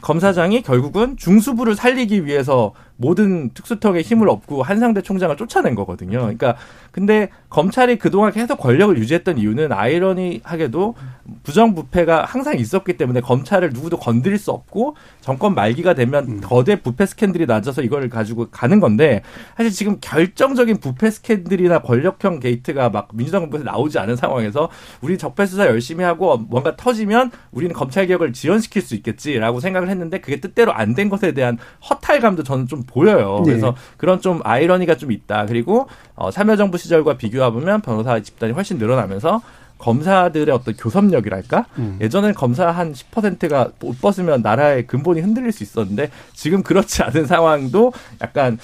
검사장이 결국은 중수부를 살리기 위해서 모든 특수턱에 힘을 얻고 한상대 총장을 쫓아낸 거거든요. 그러니까 근데 검찰이 그동안 계속 권력을 유지했던 이유는 아이러니하게도 부정부패가 항상 있었기 때문에 검찰을 누구도 건드릴 수 없고 정권 말기가 되면 거대 부패 스캔들이 낮아서 이걸 가지고 가는 건데 사실 지금 결정적인 부패 스캔들이나 권력형 게이트가 막 민주당 정부에서 나오지 않은 상황에서 우리 적폐 수사 열심히 하고 뭔가 터지면 우리는 검찰개혁을 지연시킬 수 있겠지라고 생각을 했는데 그게 뜻대로 안 된 것에 대한 허탈감도 저는 좀 보여요. 그래서 네. 그런 좀 아이러니가 좀 있다. 그리고 참여정부 시절과 비교해보면 변호사 집단이 훨씬 늘어나면서 검사들의 어떤 교섭력이랄까? 예전엔 검사 한 10%가 옷 벗으면 나라의 근본이 흔들릴 수 있었는데 지금 그렇지 않은 상황도 약간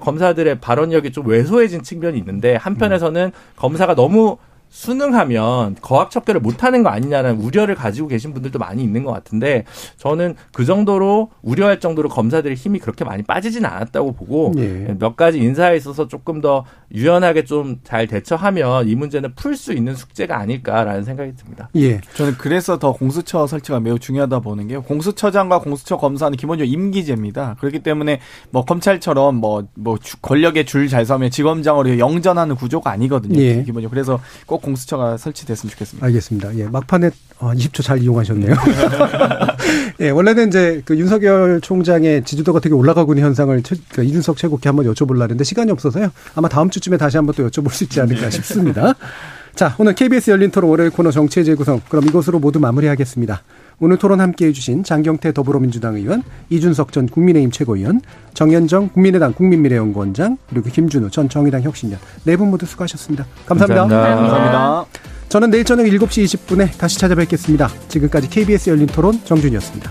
검사들의 발언력이 좀 왜소해진 측면이 있는데 한편에서는 검사가 너무 수능하면 거학 척결을 못하는 거 아니냐는 우려를 가지고 계신 분들도 많이 있는 것 같은데 저는 그 정도로 우려할 정도로 검사들의 힘이 그렇게 많이 빠지진 않았다고 보고 예. 몇 가지 인사에 있어서 조금 더 유연하게 좀 잘 대처하면 이 문제는 풀 수 있는 숙제가 아닐까라는 생각이 듭니다. 예, 저는 그래서 더 공수처 설치가 매우 중요하다 보는 게 공수처장과 공수처 검사는 기본적으로 임기제입니다. 그렇기 때문에 뭐 검찰처럼 권력의 줄 잘 서면 지검장으로 영전하는 구조가 아니거든요. 예. 기본적으로 그래서 꼭 꼭 공수처가 설치됐으면 좋겠습니다. 알겠습니다. 예, 막판에 20초 잘 이용하셨네요. 예, 원래는 이제 그 윤석열 총장의 지지도가 되게 올라가고 있는 현상을 이준석 최고께 한번 여쭤보려고 했는데 시간이 없어서요. 아마 다음 주쯤에 다시 한번 또 여쭤볼 수 있지 않을까 싶습니다. 자, 오늘 KBS 열린토론 월요일 코너 정치의 재구성, 그럼 이것으로 모두 마무리하겠습니다. 오늘 토론 함께해 주신 장경태 더불어민주당 의원, 이준석 전 국민의힘 최고위원, 정연정 국민의당 국민미래연구원장, 그리고 김준우 전 정의당 혁신위원, 네 분 모두 수고하셨습니다. 감사합니다. 감사합니다. 저는 내일 저녁 7시 20분에 다시 찾아뵙겠습니다. 지금까지 KBS 열린토론 정준이었습니다.